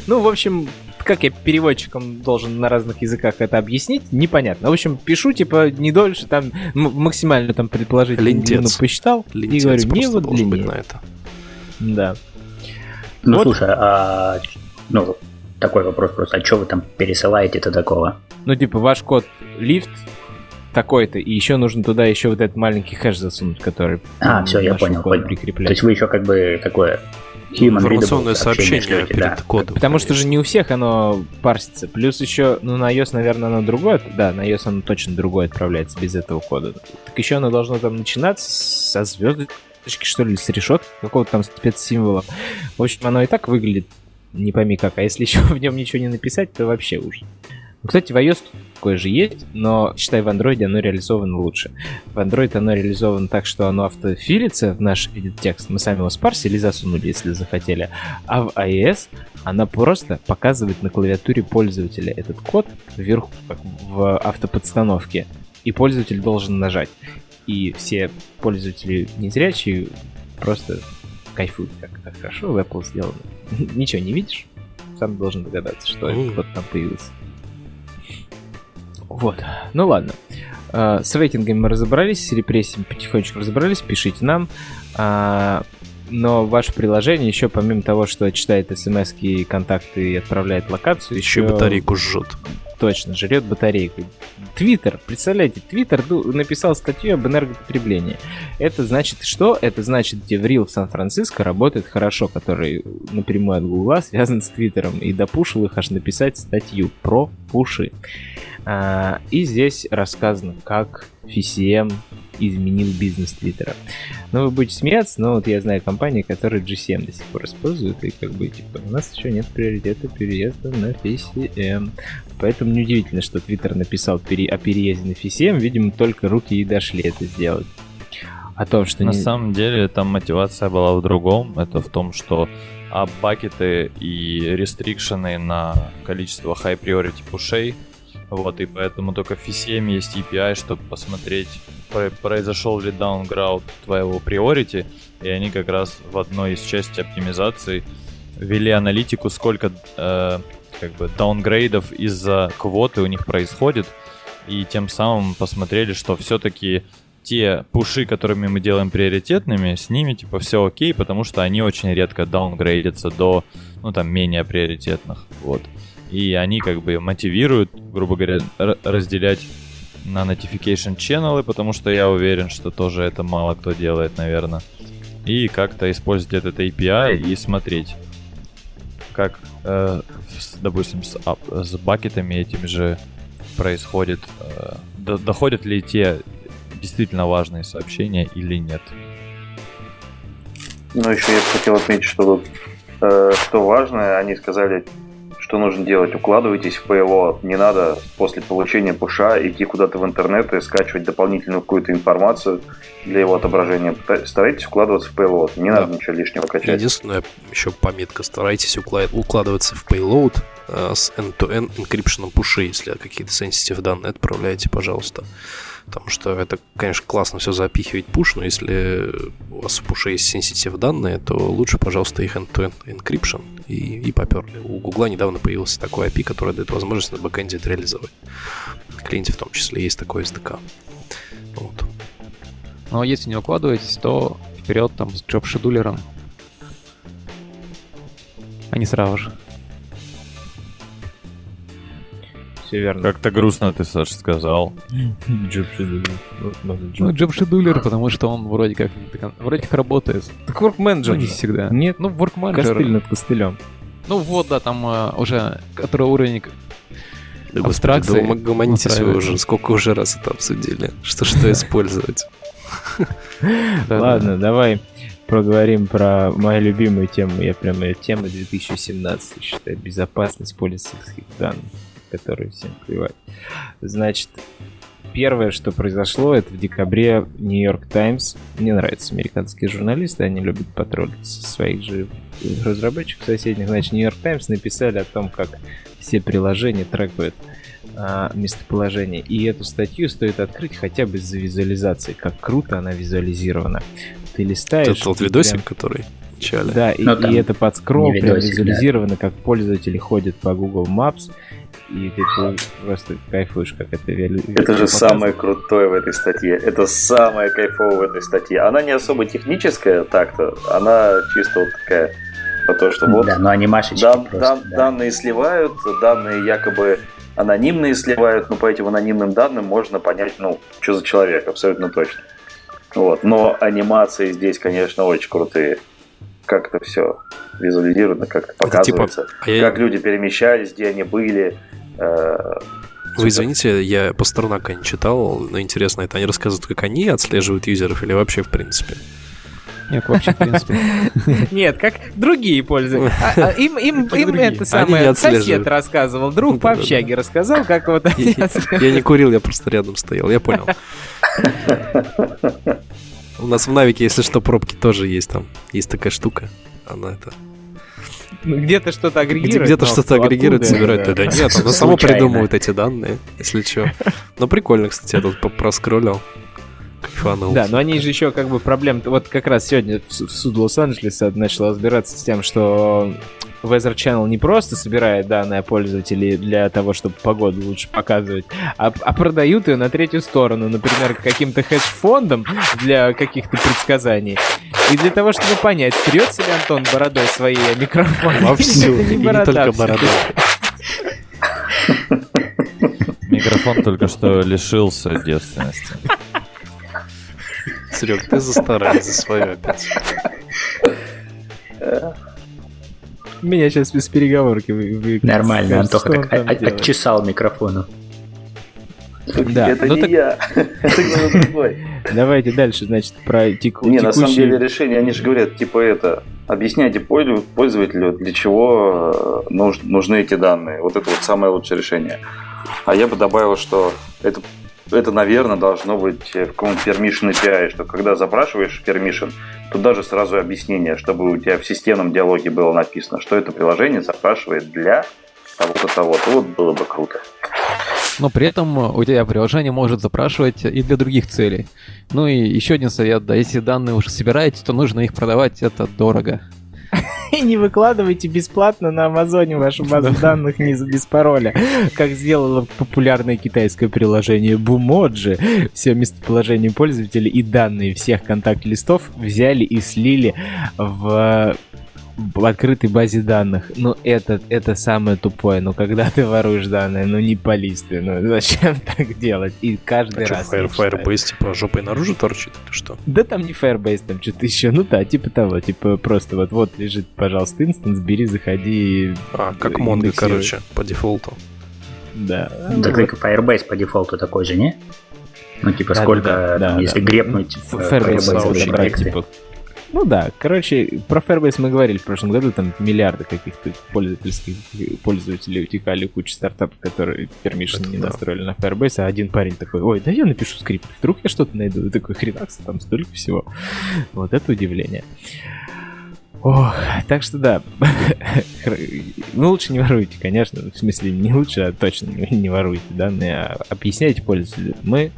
Ну, в общем... Как я переводчикам должен на разных языках это объяснить, непонятно. В общем, пишу, типа, не дольше, там, максимально там предположительно Лентец. посчитал. Лентец и говорю, не вот должен быть на это. Да. Ну, вот. Слушай, а... Ну, такой вопрос просто. А что вы там пересылаете-то такого? Ну, типа, ваш код Lyft такой-то, и еще нужно туда еще вот этот маленький хэш засунуть, который... А, все, я понял, понял. Прикрепляет. То есть вы еще как бы такое... Информационное сообщение шлете, перед да. кодом. Потому конечно. что же не у всех оно парсится. Плюс еще, ну, на iOS, наверное, оно другое. Да, на iOS оно точно другое отправляется без этого кода. Так еще оно должно там начинаться со звездочки, что ли, с решетки, какого-то там спецсимвола. В общем, оно и так выглядит не пойми как. А если еще в нем ничего не написать, то вообще ужас. Кстати, в iOS такое же есть, но, считай, в Android оно реализовано лучше. В Android оно реализовано так, что оно автофилится в наш edit текст. Мы сами его спарсили и засунули, если захотели. А в iOS она просто показывает на клавиатуре пользователя этот код вверху, как в автоподстановке. И пользователь должен нажать. И все пользователи незрячие просто кайфуют, как это хорошо в Apple сделано. Ничего не видишь, сам должен догадаться, что этот код там появился. Вот, ну ладно. С рейтингами мы разобрались, с репрессиями потихонечку разобрались, пишите нам. Но ваше приложение еще, помимо того, что читает смс-ки, контакты и отправляет локацию, еще, еще батарейку жжет. Точно, жрет батарейку. Твиттер, представляете, Твиттер написал статью об энергопотреблении. Это значит что? Это значит, где в Рил в Сан-Франциско работает хорошо, который напрямую от Гугла связан с Твиттером, и допушил их аж написать статью про пуши. Uh, и здесь рассказано, как эф си эм изменил бизнес Твиттера. Ну, вы будете смеяться, но вот я знаю компании, которые джи си эм до сих пор используют, и как бы, типа, у нас еще нет приоритета переезда на эф си эм. Поэтому неудивительно, что Твиттер написал пере... о переезде на эф си эм, видимо, только руки и дошли это сделать. О том, что... На не... самом деле, там мотивация была в другом, это в том, что а бакеты и рестрикшены на количество high priority пушей. Вот, и поэтому только в эф си эм есть и пи ай, чтобы посмотреть, произошел ли даунграунд твоего приорити, и они как раз в одной из частей оптимизации ввели аналитику, сколько э, как бы даунгрейдов из-за квоты у них происходит, и тем самым посмотрели, что все-таки те пуши, которыми мы делаем приоритетными, с ними типа все окей, потому что они очень редко даунгрейдятся до, ну там, менее приоритетных, вот. И они как бы мотивируют, грубо говоря, р- разделять на notification channel'ы, потому что я уверен, что тоже это мало кто делает, наверное. И как-то использовать этот эй пи ай и смотреть, как, э, с, допустим, с, с бакетами этими же происходит, э, до, доходят ли те действительно важные сообщения или нет. Ну, еще я хотел отметить, что, э, что важное, они сказали, что нужно делать. Укладывайтесь в пейлоад. Не надо после получения пуша идти куда-то в интернет и скачивать дополнительную какую-то информацию для его отображения. Старайтесь укладываться в пейлоад. Не да. надо ничего лишнего качать. Единственная еще пометка. Старайтесь уклад- укладываться в пейлоад э, с end-to-end encryption пуши. Если какие-то sensitive данные отправляете, пожалуйста. Потому что это, конечно, классно все запихивать пуш, но если у вас в пуше есть sensitive данные, то лучше, пожалуйста, их end-to-end encryption и, и поперли. У Гугла недавно появился такой эй пи ай, который дает возможность на бэкэнде это реализовать. На клиенте в том числе есть такой эс ди кей. Вот. Но если не укладываетесь, то вперед там с джоб-шедулером. А не сразу же. Все верно. Как-то грустно ты, Саша, сказал. Ну, джоб-шедулер, потому что он вроде как вроде как работает. Так ворк-менеджер. Ну, не всегда. Нет, ну, ворк-менеджер. Костыль над костылем. Ну, вот, да, там а, уже который уровень да, абстракции. Да, гомонитесь вы уже, сколько уже раз это обсудили. Что что использовать. Ладно, давай проговорим про мою любимую тему. Я прям ее тема две тысячи семнадцать, считаю, безопасность пользовательских данных, которые всем плевать. Значит, первое, что произошло, это в декабре New York Times. Мне нравятся американские журналисты, они любят потроллить своих же разработчиков соседних. Значит, New York Times написали о том, как все приложения трекают а, местоположение. И эту статью стоит открыть хотя бы из-за визуализации, как круто она визуализирована. Ты листаешь... Это тот видосик, прям... который... Чали. Да, и, и это под скролл прям визуализировано, да. Как пользователи ходят по Google Maps, и ты просто кайфуешь, как это реализуется. Это же показано. Самое крутое в этой статье. Это самое кайфовое в этой статье. Она не особо техническая так-то, она чисто вот такая про то, что вот... Да, но анимашечки дан, просто. Дан, да. Данные сливают, данные якобы анонимные сливают, но по этим анонимным данным можно понять, ну, что за человек, абсолютно точно. Вот. Но анимации здесь, конечно, очень крутые. Как-то все визуализировано, как-то показывается. Типа, а я... Как люди перемещались, где они были. Э... Вы извините, я Пастернака не читал, но интересно, это они рассказывают, как они отслеживают юзеров или вообще в принципе? Нет, вообще в принципе. Нет, как другие пользователи. Им это самое сосед рассказывал, друг по общаге рассказал, как вот они отслеживают. Я не курил, я просто рядом стоял, я понял. У нас в Навике, если что, пробки тоже есть там. Есть такая штука. Она это... Где-то что-то агрегирует. Где-то что-то агрегирует, оттуда, собирает. Да, да, да. Нет, оно само придумывает эти данные, если что. Но прикольно, кстати, я тут проскроллил. Кайфанул. Да, но они же еще как бы проблем... Вот как раз сегодня суд Лос-Анджелеса начал разбираться с тем, что Weather Channel не просто собирает данные о пользователе для того, чтобы погоду лучше показывать, а, а продают ее на третью сторону, например, каким-то хедж-фондом для каких-то предсказаний. И для того, чтобы понять, трется ли Антон бородой своей микрофон. Вовсю, не только бородой. Микрофон только что лишился девственности. Серег, ты за старое, за свое опять. Меня сейчас без переговорки вы... Нормально, Антоха так а- а- отчесал микрофону. Да. Это ну, не так... я, это кто-то другой. Давайте дальше, значит, про текущие... Не, на самом деле решение, они же говорят, типа это, объясняйте пользователю, для чего нужны эти данные. Вот это вот самое лучшее решение. А я бы добавил, что это... Это, наверное, должно быть в каком-то permission эй пи ай, что когда запрашиваешь permission, то даже сразу объяснение, чтобы у тебя в системном диалоге было написано, что это приложение запрашивает для того-то, того-то. Вот было бы круто. Но при этом у тебя приложение может запрашивать и для других целей. Ну и еще один совет, да, если данные уже собираете, то нужно их продавать, это дорого. не выкладывайте бесплатно на Амазоне вашу базу данных без пароля, как сделало популярное китайское приложение Бумоджи. Все местоположение пользователей и данные всех контакт-листов взяли и слили в... в открытой базе данных. Ну, это, это самое тупое. Ну, когда ты воруешь данные, ну, не пались ты. Ну, зачем так делать? И каждый а раз... А что, Firebase, типа, жопой наружу торчит или что? Да там не Firebase, там что-то еще. Ну, да, типа того. Типа просто вот-вот лежит, пожалуйста, инстанс, бери, заходи. А, как Mongo, короче, по дефолту. Да. Да, как Firebase по дефолту такой же, не? Ну, типа, да, сколько, да, да, если да, грепнуть... Firebase, типа... Ну да, короче, про Firebase мы говорили в прошлом году, там миллиарды каких-то пользовательских пользователей утекали, куча стартапов, которые пермишн не да. настроили на Firebase, а один парень такой, ой, да я напишу скрипт, вдруг я что-то найду, и такой хренакс, там столько всего. Вот это удивление. Ох, так что да, ну лучше не воруйте, конечно, в смысле не лучше, а точно не воруйте данные, а объясняйте пользователю, мы,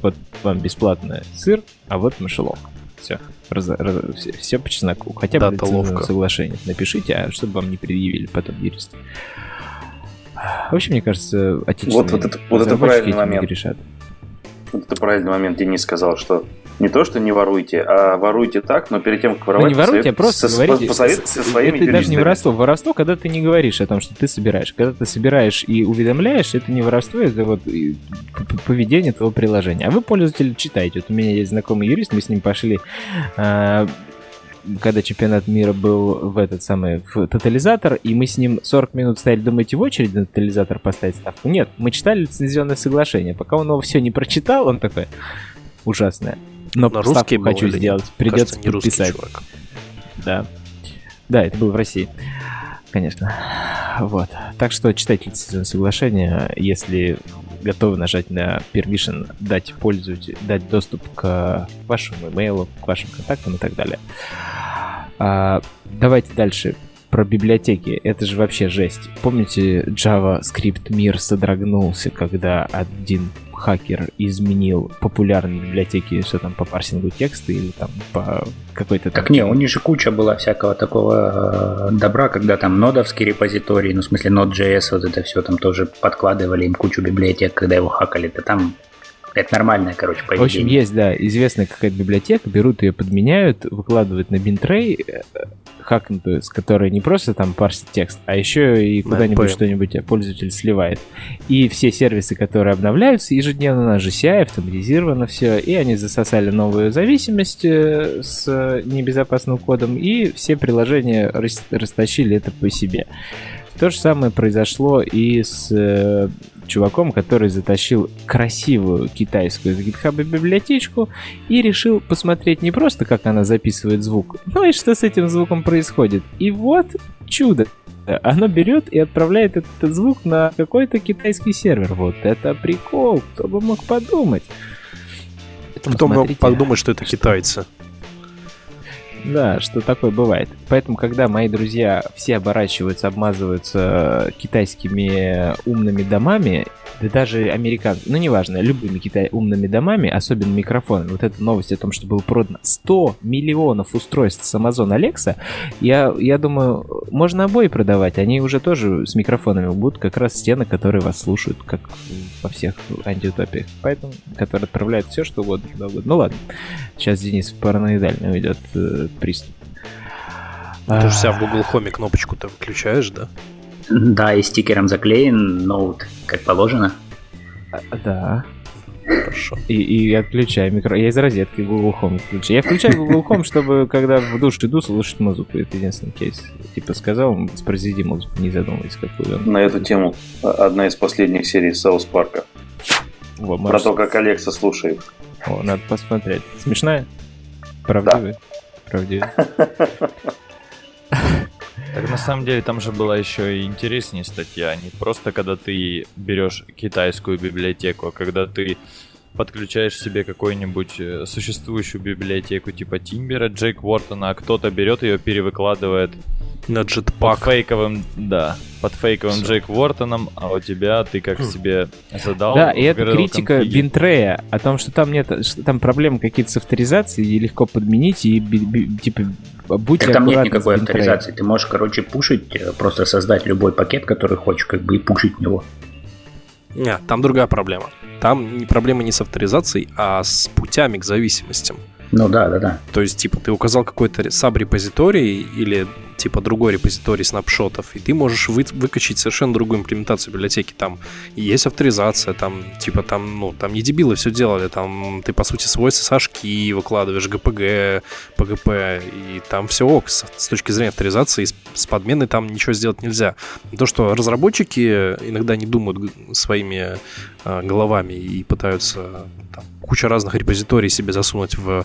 вот вам бесплатно сыр, а вот мышеловка. Все, раз, раз, все, все по чесноку. Хотя бы лицензионное соглашение напишите, а чтобы вам не предъявили потом юристы. Вообще, мне кажется, отечественные вот, вот это, вот это правильный момент. Решат. Вот это правильный момент. Денис сказал, что не то, что не воруйте, а воруйте так, но перед тем, как воровать... Ну, не воруйте, а просто со, говорите... Посоветуйте со своими юристами. Это даже не воровство. Воровство, когда ты не говоришь о том, что ты собираешь. Когда ты собираешь и уведомляешь, это не воровство, это вот поведение твоего приложения. А вы, пользователь, читайте. Вот у меня есть знакомый юрист, мы с ним пошли... когда чемпионат мира был в этот самый в тотализатор, и мы с ним сорок минут стояли, думаете, в очередь на тотализатор поставить ставку? Нет, мы читали лицензионное соглашение. Пока он его все не прочитал, он такой ужасное. Но на ставку был, хочу сделать, придется кажется, подписать. Да. Да, это было в России. Конечно. Вот. Так что читайте лицензионное соглашение, если готовы нажать на permission, дать пользователю, дать доступ к вашему имейлу, к вашим контактам и так далее. А, давайте дальше про библиотеки. Это же вообще жесть. Помните, JavaScript мир содрогнулся, когда один хакер изменил популярные библиотеки, все там по парсингу текста или там по какой-то... Так там... не, у них же куча была всякого такого э, добра, когда там нодовские репозитории, ну, в смысле, Node.js, вот это все там тоже подкладывали им кучу библиотек, когда его хакали, то там... Это нормальное, короче, поведение. В общем, есть, да, известная какая-то библиотека, берут ее, подменяют, выкладывают на Bintray, хакнутую, с которой не просто там парсит текст, а еще и куда-нибудь что-нибудь пользователь сливает. И все сервисы, которые обновляются ежедневно на джи си, автоматизировано все, и они засосали новую зависимость с небезопасным кодом, и все приложения рас- растащили это по себе. То же самое произошло и с... чуваком, который затащил красивую китайскую из GitHub библиотечку и решил посмотреть не просто, как она записывает звук, но и что с этим звуком происходит. И вот чудо. Оно берет и отправляет этот, этот звук на какой-то китайский сервер. Вот это прикол. Кто бы мог подумать? Кто бы мог подумать, что это китайцы? Да, что такое бывает. Поэтому, когда мои друзья все оборачиваются, обмазываются китайскими умными домами, да даже американскими, ну неважно, любыми китай... умными домами, особенно микрофонами, вот эта новость о том, что было продано сто миллионов устройств с Amazon Alexa, я, я думаю, можно обои продавать, они уже тоже с микрофонами будут, как раз стены, которые вас слушают, как во всех антиутопиях, поэтому, которые отправляют все, что угодно, куда угодно. Ну ладно, сейчас Денис в параноидальную идет приступ. Ты же себя в Google Home кнопочку там включаешь, да? Да, и стикером заклеен, ноут, как положено. А, да. Хорошо. И, и отключаю микро... Я из розетки Google Home включаю. Я включаю Google Home, чтобы, когда в душ иду, слушать музыку. Это единственный кейс. Типа сказал, воспроизведи музыку, не задумываясь, какую. На эту тему одна из последних серий Саус Парка. Про то, как Алекса слушает. О, надо посмотреть. Смешная? Правдивая? Правдивая. Так на самом деле там же была еще и интереснее статья. Не просто когда ты берешь китайскую библиотеку, а когда ты подключаешь себе какую-нибудь существующую библиотеку типа Тимбера, Джейк Уортона, а кто-то берет ее, перевыкладывает на Jetpack. Под фейковым, да, под фейковым Джейк Уортоном, а у тебя ты как себе задал. Да, и это критика Бинтрея о том, что там нет, что там проблемы какие-то с авторизацией, и легко подменить, и типа будьте так, там нет никакой авторизации. Ты можешь, короче, пушить, просто создать любой пакет, который хочешь, как бы, и пушить в него. Нет, там другая проблема. Там проблема не с авторизацией, а с путями к зависимостям. Ну да, да, да. То есть, типа, ты указал какой-то саб-репозиторий или, типа, другой репозиторий снапшотов, и ты можешь вы- выкачать совершенно другую имплементацию библиотеки. Там есть авторизация, там, типа, там, ну, там не дебилы все делали, там ты, по сути, свойства сашки выкладываешь, джи пи джи, пи джи пи, и там все ок. С, с точки зрения авторизации, с, с подменой там ничего сделать нельзя. То, что разработчики иногда не думают своими э, головами и пытаются... Там, куча разных репозиторий себе засунуть в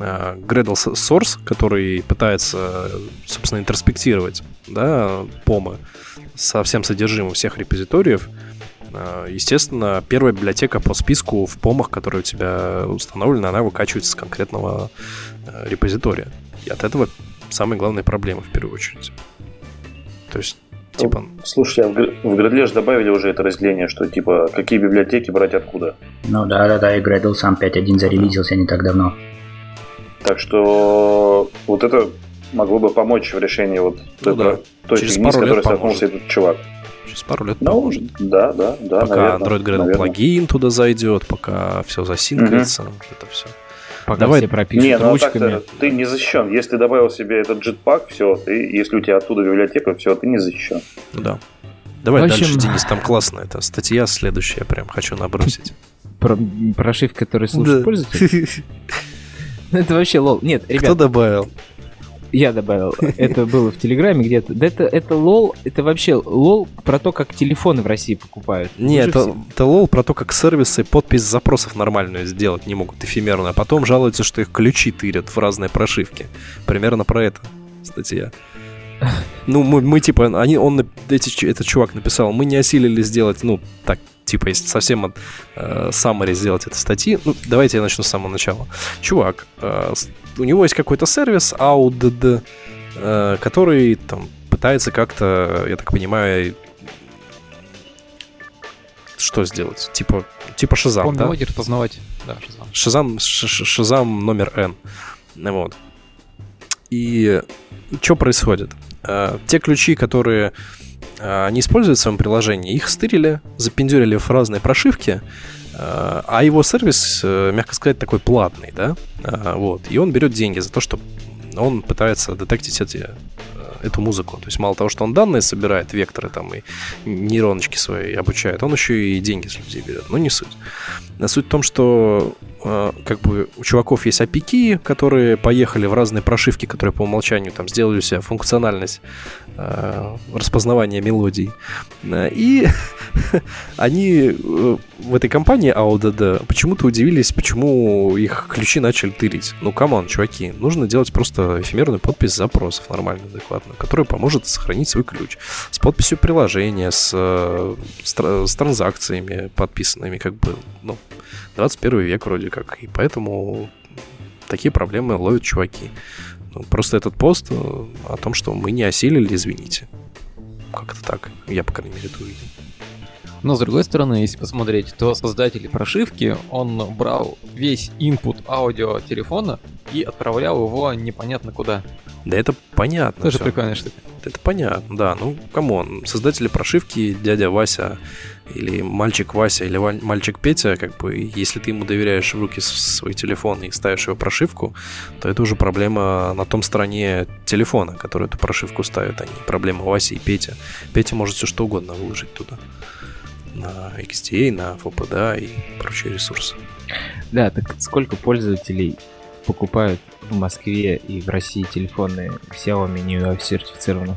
э, Gradle Source, который пытается, собственно, интроспектировать, да, помы со всем содержимым всех репозиториев. Э, естественно, первая библиотека по списку в помах, которая у тебя установлена, она выкачивается с конкретного э, репозитория. И от этого самые главные проблемы, в первую очередь. То есть, типа... Слушайте, а в Gradle же добавили уже это разделение, что типа какие библиотеки брать откуда. Ну да-да-да, и Gradle сам пять точка один зарелизился не так давно. Так что вот это могло бы помочь в решении вот ну, да. той фигни, с которой столкнулся этот чувак. Через пару лет ну, поможет. Да, да, да, пока наверное, Android Gradle наверное. Плагин туда зайдет, пока все засинкается, угу. это все. Пока давай все пропишут не, ну, ручками. Ты не защищен. Если ты добавил себе этот jetpack, все, ты, если у тебя оттуда библиотека, все, ты не защищен. Да. Давай в общем... дальше, Денис, там классно. Это статья следующая, я прям хочу набросить. Про, прошивка, которую слушает да. пользователь? Это вообще лол. Нет, ребят. Кто добавил? Я добавил. Это было в Телеграме где-то. Да это, это лол, это вообще лол про то, как телефоны в России покупают. Нет, это, это лол про то, как сервисы подпись запросов нормальную сделать не могут, эфемерную. А потом жалуются, что их ключи тырят в разные прошивки. Примерно про это статья. Ну, мы, мы типа, они, он, эти, этот чувак написал, мы не осилили сделать, ну, так, типа, если совсем от э, summary сделать этой статьи, ну, давайте я начну с самого начала. Чувак, э, у него есть какой-то сервис, эй ди ди, э, который, там, пытается как-то, я так понимаю, что сделать? Типа, типа Шазам, Помню, да? Помню, логер познавать. Да, Шазам. Шазам, Шазам номер N. Вот. И что происходит? Uh, те ключи, которые uh, они используют в своем приложении, их стырили, запендюрили в разные прошивки, uh, а его сервис, uh, мягко сказать, такой платный, да? Uh, вот. И он берет деньги за то, что он пытается детектить эти, эту музыку. То есть мало того, что он данные собирает, векторы там и нейроночки свои обучает, он еще и деньги с людей берет. Но не суть. Суть в том, что как бы у чуваков есть эй пи ай, которые поехали в разные прошивки, которые по умолчанию там сделали у себя функциональность распознавания мелодий. И они в этой компании эй ди ди почему-то удивились, почему их ключи начали тырить. Ну, камон, чуваки, нужно делать просто эфемерную подпись запросов, нормально, адекватную, которая поможет сохранить свой ключ. С подписью приложения, с, с, с транзакциями подписанными, как бы, ну, двадцать первый век вроде как. И поэтому такие проблемы ловят чуваки. Ну, просто этот пост о том, что мы не осилили, извините. Как-то так. Я, по крайней мере, это увидел. Но, с другой стороны, если посмотреть, то создатель прошивки, он брал весь инпут аудио телефона и отправлял его непонятно куда. Да это понятно. Тоже прикольная штука. Это понятно, да. Ну, камон, создатели прошивки, дядя Вася или мальчик Вася или мальчик Петя, как бы, если ты ему доверяешь в руки свой телефон и ставишь его прошивку, то это уже проблема на том стороне телефона, который эту прошивку ставит, а не проблема Васи и Петя. Петя может все что угодно выложить туда. На икс ти эй, на эф пи ди эй и прочие ресурсы. Да, так сколько пользователей покупают в Москве и в России телефоны Xiaomi не сертифицированных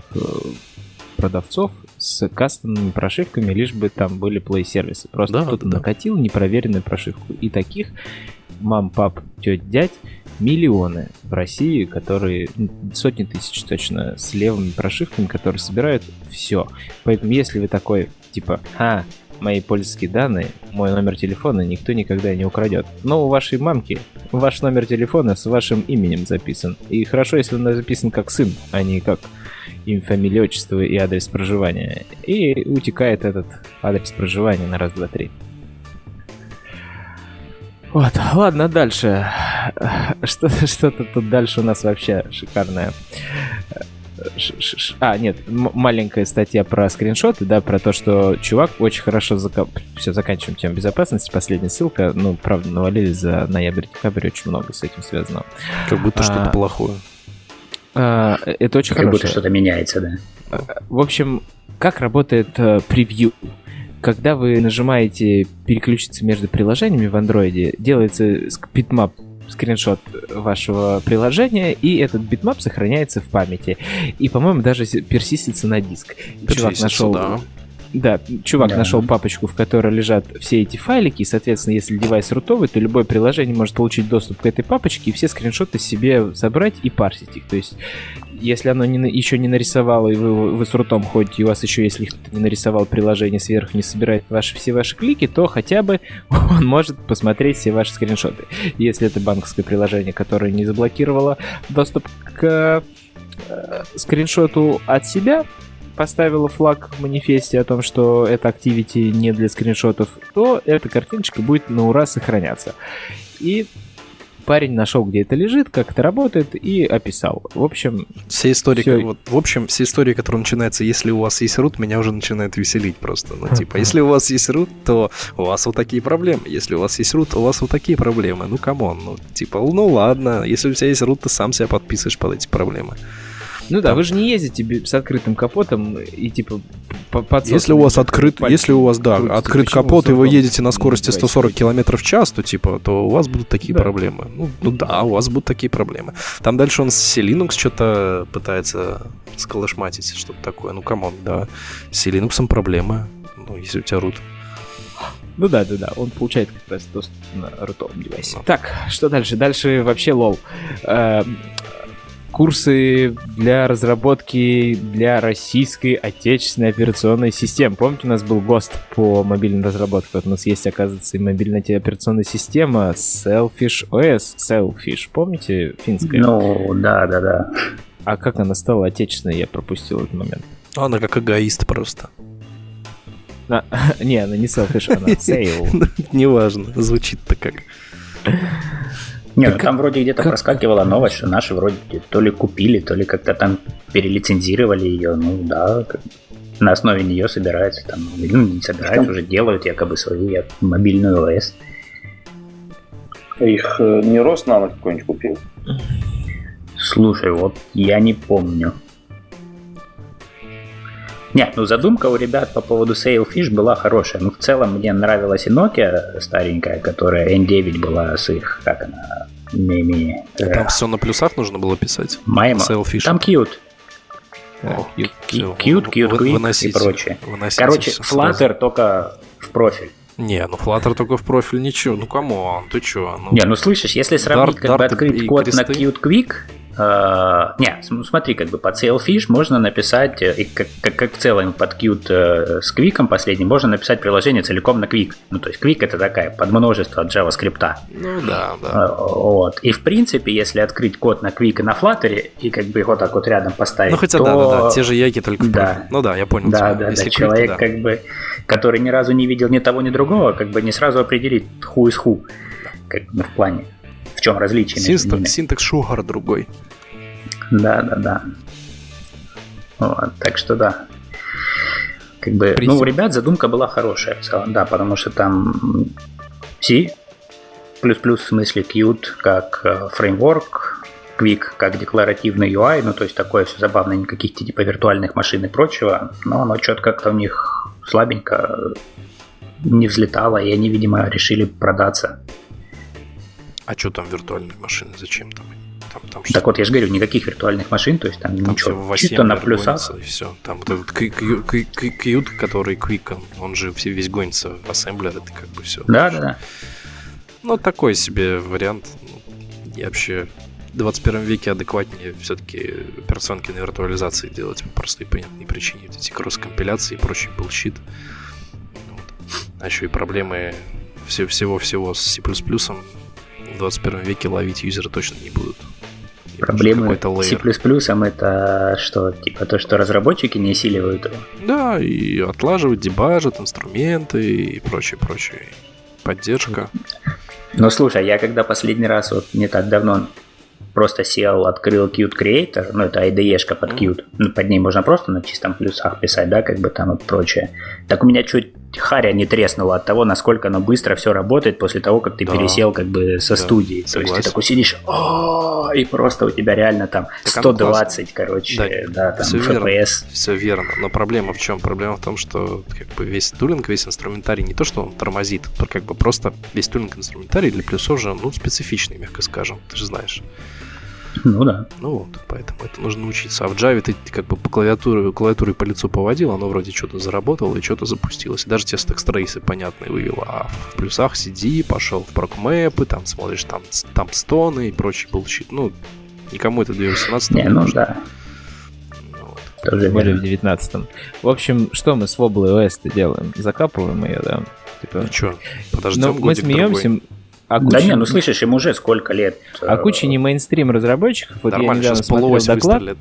продавцов с кастомными прошивками, лишь бы там были плей-сервисы. Просто да, кто-то да. накатил непроверенную прошивку. И таких мам, пап, тёть, дядь миллионы в России, которые сотни тысяч точно с левыми прошивками, которые собирают все. Поэтому если вы такой, типа, а, мои пользовательские данные, мой номер телефона никто никогда не украдет. Но у вашей мамки ваш номер телефона с вашим именем записан. И хорошо, если он записан как сын, а не как имя, фамилия, отчество и адрес проживания. И утекает этот адрес проживания на раз, два, три. Вот, ладно, дальше. Что-то тут дальше у нас вообще шикарное. А, нет, маленькая статья про скриншоты, да, про то, что чувак очень хорошо... Зак... Все, заканчиваем тему безопасности, последняя ссылка. Ну, правда, навалили за ноябрь-декабрь, очень много с этим связано. Как будто а... что-то плохое. А, это очень как хорошее. Как будто что-то меняется, да. В общем, как работает превью? Когда вы нажимаете переключиться между приложениями в Android, делается битмап, скриншот вашего приложения, и этот битмап сохраняется в памяти. И, по-моему, даже персистится на диск. Персистится, чувак нашел... да. Да, чувак да. нашел папочку, в которой лежат все эти файлики, и, соответственно, если девайс рутовый, то любое приложение может получить доступ к этой папочке и все скриншоты себе собрать и парсить их. То есть, если оно не, еще не нарисовало, и вы, вы с рутом ходите, и у вас еще, если кто-то не нарисовал приложение сверху, не собирает ваши, все ваши клики, то хотя бы он может посмотреть все ваши скриншоты. Если это банковское приложение, которое не заблокировало доступ к э, скриншоту от себя, поставила флаг в манифесте о том, что это activity не для скриншотов, то эта картиночка будет на ура сохраняться. И парень нашел, где это лежит, как это работает, и описал. В общем, все истории, все... Вот, в общем, все истории, которые начинаются, если у вас есть root, меня уже начинает веселить просто. Ну, типа, если у вас есть root, то у вас вот такие проблемы. Если у вас есть root, у вас вот такие проблемы. Ну, камон, ну, типа, ну ладно, если у тебя есть root, ты сам себя подписываешь под эти проблемы. Ну да, там. Вы же не ездите с открытым капотом и типа подсосываете. Если у вас открыт, если у вас, да, крутится, открыт капот, и вы едете на скорости сто сорок километров в час, то типа, то у вас будут такие да. проблемы. Ну, ну да, у вас будут такие проблемы. Там дальше он с Linux что-то пытается сколошматить, что-то такое. Ну, камон, да. С Linux проблемы, ну, если у тебя root. Ну да, да, да, он получает как раз доступ на рутовом девайсе. Ну. Так, что дальше? Дальше вообще лол. Курсы для разработки для российской отечественной операционной системы. Помните, у нас был ГОСТ по мобильной разработке? Вот у нас есть, оказывается, и мобильная операционная система Selfish о эс. Selfish, помните, финская? Ну, да, да, да. А как она стала отечественной, я пропустил этот момент. Она как эгоист просто. А, не, она не Selfish, она Sail. Неважно, звучит-то как... Нет, так, ну, там вроде где-то как... проскакивала новость, что наши вроде то ли купили, то ли как-то там перелицензировали ее. Ну да, на основе нее собираются там, ну не собираются, уже делают якобы свою мобильную ОС. Их не Роснано какой-нибудь купил? Слушай, вот я не помню. Нет, ну задумка у ребят по поводу Sailfish была хорошая. Ну, в целом, мне нравилась и Nokia старенькая, которая эн девять была с их, как она, мими... Там а... все на плюсах нужно было писать? Майма. Sailfish. Там Qt. О, Qt, Qt, Qt, Qt, Вы, Quick выносите, и прочее. Короче, Flutter сразу. Только в профиль. Не, ну Flutter только в профиль ничего. Ну, камон, ты чё? Ну... Не, ну слышишь, если сравнить, Dart, как Dart бы открыть код кресты. На Qt Quick... Uh, не, смотри, как бы под Sailfish можно написать, и как, как, как в целом под Qt с Quick последним, можно написать приложение целиком на Quick. Ну, то есть Quick это такая подмножество от JavaScript. Ну да, да. Uh, вот. И в принципе, если открыть код на Quick и на Flutter, и как бы его так вот рядом поставить. Ну хотя то... да, да, да, те же яки только в профиль. Да. Ну да, я понял. Да, тебя. Да, если да. Quick, человек, да. как бы, который ни разу не видел ни того, ни другого, как бы не сразу определит who is who. Как, ну, в плане. В чем различие? Синтакс, синтакс Sugar другой. Да, да, да. Вот, так что да. Как бы, ну, у ребят задумка была хорошая. Да, потому что там C++, в смысле Qt, как фреймворк, Quick, как декларативный ю ай, ну, то есть такое все забавное, никаких типа виртуальных машин и прочего, но оно что-то как-то у них слабенько не взлетало, и они, видимо, решили продаться. А что там виртуальные машины? Зачем там? там, там так вот, я же говорю, никаких виртуальных машин, то есть там, там ничего. Чисто на плюсах. И все. Там вот этот Qt, который Quick, он же весь гонится в ассемблер, это как бы все. Да, да, да. Ну, такой себе вариант. Я вообще в двадцать первом веке адекватнее все-таки операционки на виртуализации делать по простой понятной причине. Эти кросс-компиляции и прочий bullshit. Вот. А еще и проблемы всего-всего с C++. В двадцать первом веке ловить юзеры точно не будут. И проблемы с C++ это что? Типа то, что разработчики не осиливают его? Да, и отлаживать, дебажат, инструменты и прочее, прочее. Поддержка. Ну, слушай, я когда последний раз, вот не так давно, просто сел, открыл Qt Creator, ну, это ай ди и-шка под Qt, ну, под ней можно просто на чистом плюсах писать, да, как бы там и прочее. Так у меня чуть харя не треснула от того, насколько оно быстро все работает после того, как ты да. пересел как бы со да. студии. Согласен. То есть ты такой сидишь, о-о-о, и просто у тебя реально там сто двадцать, короче, да, да там все эф пи эс. Верно, все верно, но проблема в чем? Проблема в том, что как бы весь тулинг, весь инструментарий, не то, что он тормозит, как бы просто весь тулинг инструментарий для плюсов же, ну, специфичный, мягко скажем, ты же знаешь. Ну да. Ну вот, поэтому это нужно учиться. А в Java ты как бы по клавиатуре, клавиатуре по лицу поводил, оно вроде что-то заработало и что-то запустилось. И даже те текст-трейсы понятные вывело. А в плюсах сиди, пошел в прокмэпы, там смотришь, там, там стоны и прочий булщит. Ну, никому это в две тысячи восемнадцатом не, не ну нужно. Да. Ну, вот. Тем более в девятнадцатом. В общем, что мы с Wobble о эс-то делаем? Закапываем ее, да? Типа... Ну что, подождем годик-другой. Мы смеемся... А куча... Да не, ну слышишь, им уже сколько лет. А куча не мейнстрим разработчиков. Вот нормально, я недавно смотрел доклад,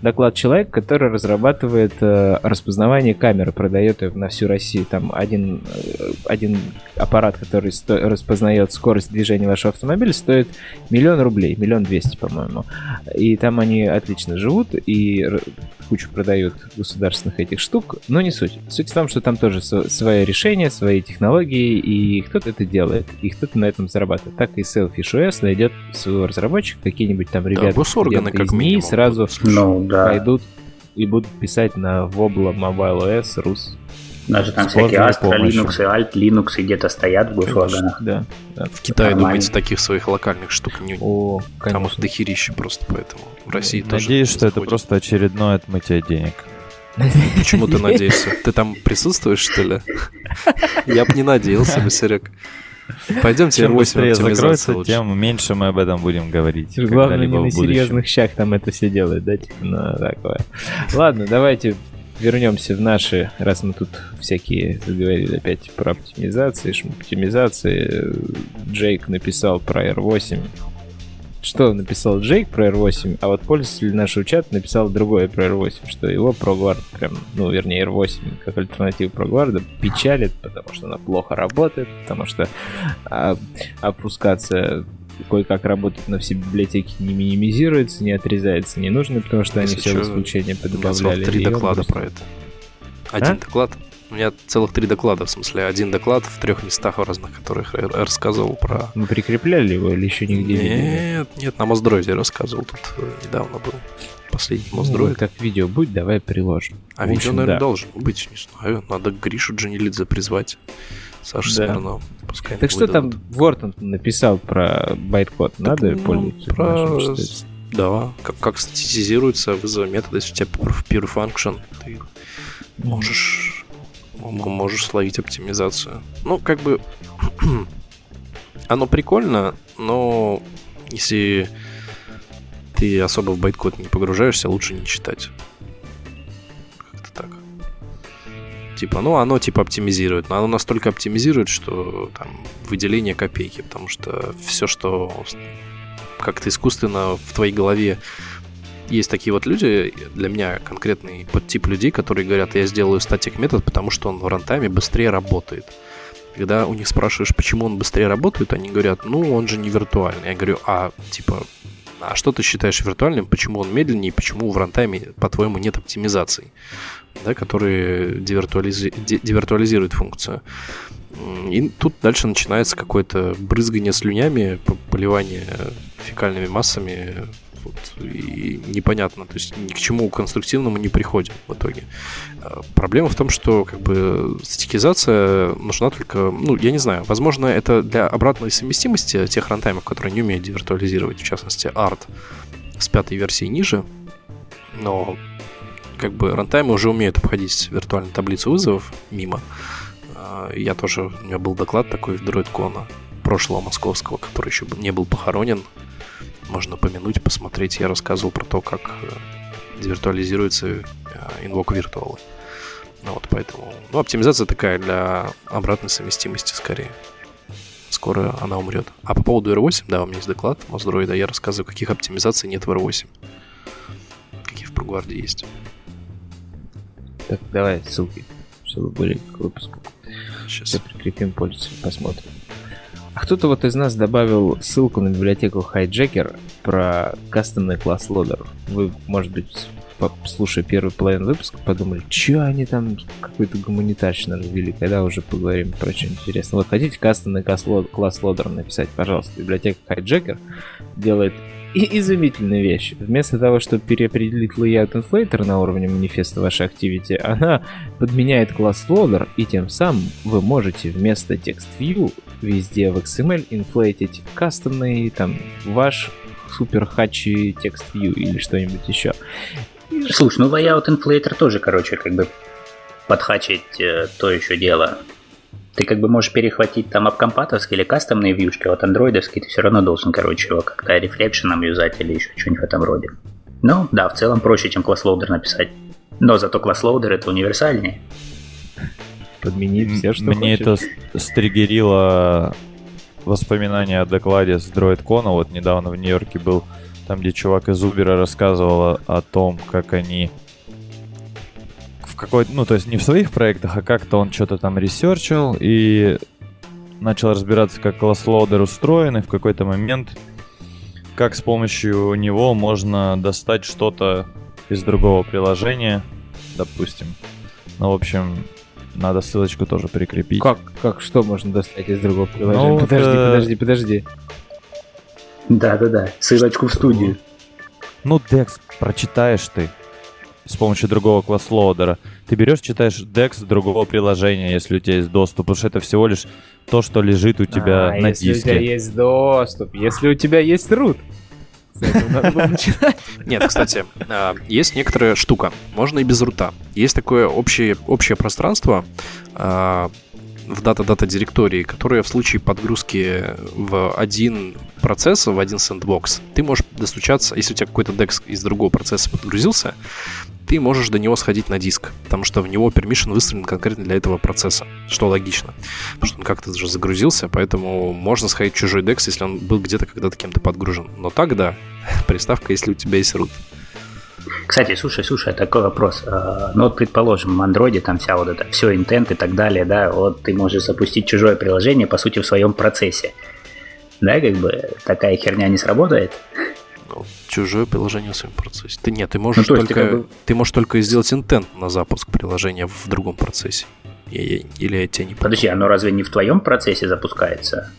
доклад человека, который разрабатывает э, распознавание камеры, продает ее на всю Россию. Там один, один аппарат, который сто... распознает скорость движения вашего автомобиля, стоит миллион рублей, миллион двести, по-моему. И там они отлично живут и кучу продают государственных этих штук, но не суть. Суть в том, что там тоже свои решения, свои технологии, и кто-то это делает, и кто-то на этом зарабатывает. Так и Selfish о эс найдет своего разработчика, какие-нибудь там ребята, да, как из НИИ сразу no, да. пойдут и будут писать на Wobble, Mobile о эс, Rus. Даже там всякие Astra, Linux и Alt, Linux и где-то стоят в госорганах. Да, да. В Китае, нормально. Думаете, таких своих локальных штук не... О, там их дохерища просто, поэтому в России ну, тоже... Надеюсь, что это просто очередное отмытие денег. Почему ты надеешься? Ты там присутствуешь, что ли? Я бы не надеялся бы, Серег. Пойдемте, чем быстрее закроется, тем меньше мы об этом будем говорить. Главное, не на серьезных щах там это все делает, да? Типа на такое. Ладно, давайте... Вернемся в наши, раз мы тут всякие заговорили опять про оптимизации, шмоптимизации. Джейк написал про ар восемь. Что написал Джейк про ар восемь, а вот пользователь нашего чата написал другое про ар восемь, что его ProGuard, прям, ну, вернее, ар восемь как альтернатива ProGuard печалит, потому что она плохо работает, потому что а, опускаться... кое-как работать на все библиотеки не минимизируется, не отрезается, не нужно, потому что если они все что, исключения подобавляли. У меня целых три доклада просто... про это. Один а? доклад? У меня целых три доклада, в смысле, один доклад в трех местах разных, которых я рассказывал про... Мы прикрепляли его или еще нигде? Нет, нет, на Моздроиде я рассказывал, тут недавно был последний Моздроид. Ну, как видео будет, давай приложим. А в видео, общем, наверное, да. должен быть, не знаю, надо Гришу Джанилидзе призвать. Саша да. Смирнов. Пускай так что там Вортон написал про байткод? Надо ну, пользоваться? Про... Да, как, как статистизируется вызовы метода. Если у тебя pure function, ты можешь, можешь словить оптимизацию. Ну, как бы оно прикольно, но если ты особо в байткод не погружаешься, лучше не читать. Типа, ну, оно типа оптимизирует, но оно настолько оптимизирует, что там выделение копейки, потому что все, что как-то искусственно в твоей голове, есть такие вот люди, для меня конкретный подтип людей, которые говорят, я сделаю static метод, потому что он в рантайме быстрее работает. Когда у них спрашиваешь, почему он быстрее работает, они говорят, ну, он же не виртуальный. Я говорю, а, типа, а что ты считаешь виртуальным, почему он медленнее, почему в рантайме, по-твоему, нет оптимизаций? Да, которые девиртуализи... девиртуализируют функцию. И тут дальше начинается какое-то брызгание слюнями, поливание фекальными массами. Вот, и непонятно, то есть ни к чему конструктивному не приходим в итоге. Проблема в том, что как бы статикизация нужна только, ну, я не знаю, возможно, это для обратной совместимости тех рантаймов, которые не умеют девиртуализировать, в частности, арт с пятой версии ниже, но как бы рантаймы уже умеют обходить виртуальную таблицу вызовов мимо. Я тоже, у меня был доклад такой в DroidCon прошлого московского, который еще не был похоронен. Можно помянуть, посмотреть. Я рассказывал про то, как девиртуализируется Invoke Virtual. Ну, вот поэтому... Ну, оптимизация такая для обратной совместимости скорее. Скоро она умрет. А по поводу ар восемь, да, у меня есть доклад Моздроида. Я рассказываю, каких оптимизаций нет в ар восемь. Какие в ProGuard есть. Так, давай ссылки, чтобы были к выпуску. Сейчас. Все прикрепим, пользователям, посмотрим. А кто-то вот из нас добавил ссылку на библиотеку Hijacker про кастомный класс лодер. Вы, может быть, слушая первый половину выпуска, подумали, что они там какой-то гуманитарщину развели, когда уже поговорим про что интересное. Вот хотите кастомный класс лодер написать, пожалуйста, библиотека Hijacker делает и изумительные вещи. Вместо того, чтобы переопределить layout inflator на уровне манифеста вашей activity, она подменяет класс loader, и тем самым вы можете вместо text view везде в икс эм эль инфлейтить кастомный, там, ваш супер хачи text view или что-нибудь еще. Слушай, ну layout inflator тоже, короче, как бы подхачить э, то еще дело. Ты как бы можешь перехватить там апкомпатовские или кастомные вьюшки, а вот андроидовские ты все равно должен, короче, его как-то рефлекшеном юзать или еще что-нибудь в этом роде. Ну, да, в целом проще, чем класслоудер написать. Но зато класслоудер это универсальнее. Подменить все, что Мне хочешь. Это стригерило воспоминания о докладе с DroidCon. Вот недавно в Нью-Йорке был, там где чувак из Uber рассказывал о том, как они... какой-то, ну, то есть не в своих проектах, а как-то он что-то там ресерчил и начал разбираться, как класслоудер устроен, и в какой-то момент, как с помощью него можно достать что-то из другого приложения, допустим. Ну, в общем, надо ссылочку тоже прикрепить. Как, как что можно достать из другого приложения? Ну, подожди, это... подожди, подожди. Да-да-да, ссылочку в студию. Ну, DeX прочитаешь ты. С помощью другого класслоудера. Ты берешь, читаешь DeX другого приложения, если у тебя есть доступ, потому что это всего лишь то, что лежит у тебя а, на если диске. Если у тебя есть доступ, если у тебя есть root. Нет, кстати, есть некоторая штука. Можно и без рута. Есть такое общее пространство в дата-дата директории, которое в случае подгрузки в один процесс, в один сэндбокс, ты можешь достучаться, если у тебя какой-то DeX из другого процесса подгрузился, ты можешь до него сходить на диск, потому что в него permission выставлен конкретно для этого процесса, что логично, потому что он как-то же загрузился, поэтому можно сходить в чужой DeX, если он был где-то когда-то кем-то подгружен. Но тогда приставка, если у тебя есть root. Кстати, слушай, слушай, такой вопрос. Ну вот, предположим, в Android там вся вот это, все интент и так далее, да, вот ты можешь запустить чужое приложение, по сути, в своем процессе. Да, как бы такая херня не сработает? Ну, чужое приложение в своем процессе. Ты нет, ты можешь, ну, то только, ты, как бы... ты можешь только сделать интент на запуск приложения в другом процессе. Или я тебя не понимаю. Подожди, оно разве не в твоем процессе запускается?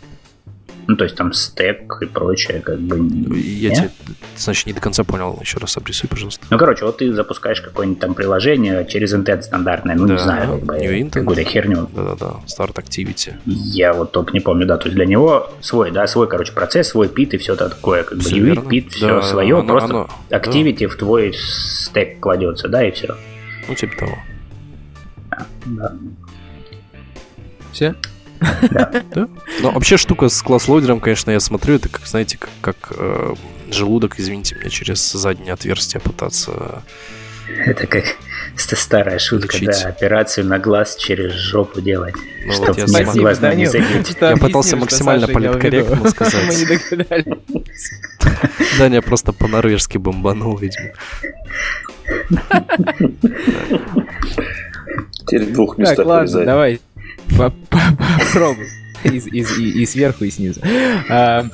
Ну, то есть там стэк и прочее, как бы... Я не? тебя, значит, не до конца понял. Еще раз обрисуй, пожалуйста. Ну, короче, вот ты запускаешь какое-нибудь там приложение через интент стандартное, ну, да, не знаю, какую-то херню. Да-да-да, Start Activity. Я вот только не помню, да, то есть для него свой, да, свой, короче, процесс, свой пит и все такое, как все бы ю ай, пит, все да, свое, оно, просто оно, Activity да. в твой стэк кладется, да, и все. Ну, типа того. Да, да. Все? Да. Да? Но вообще штука с класслоудером, конечно, я смотрю, это как, знаете, как, как э, желудок, извините меня, через заднее отверстие пытаться... Это как старая шутка, лечить. Да, операцию на глаз через жопу делать, ну, чтобы вот я не смог глаз не забить. Я пытался максимально политкорректно сказать. Мы не догадались. Даня просто по-норвежски бомбанул, видимо. Теперь в двух местах вырезать. Так, ладно, давай. Попробуем и, и, и, и сверху, и снизу. А,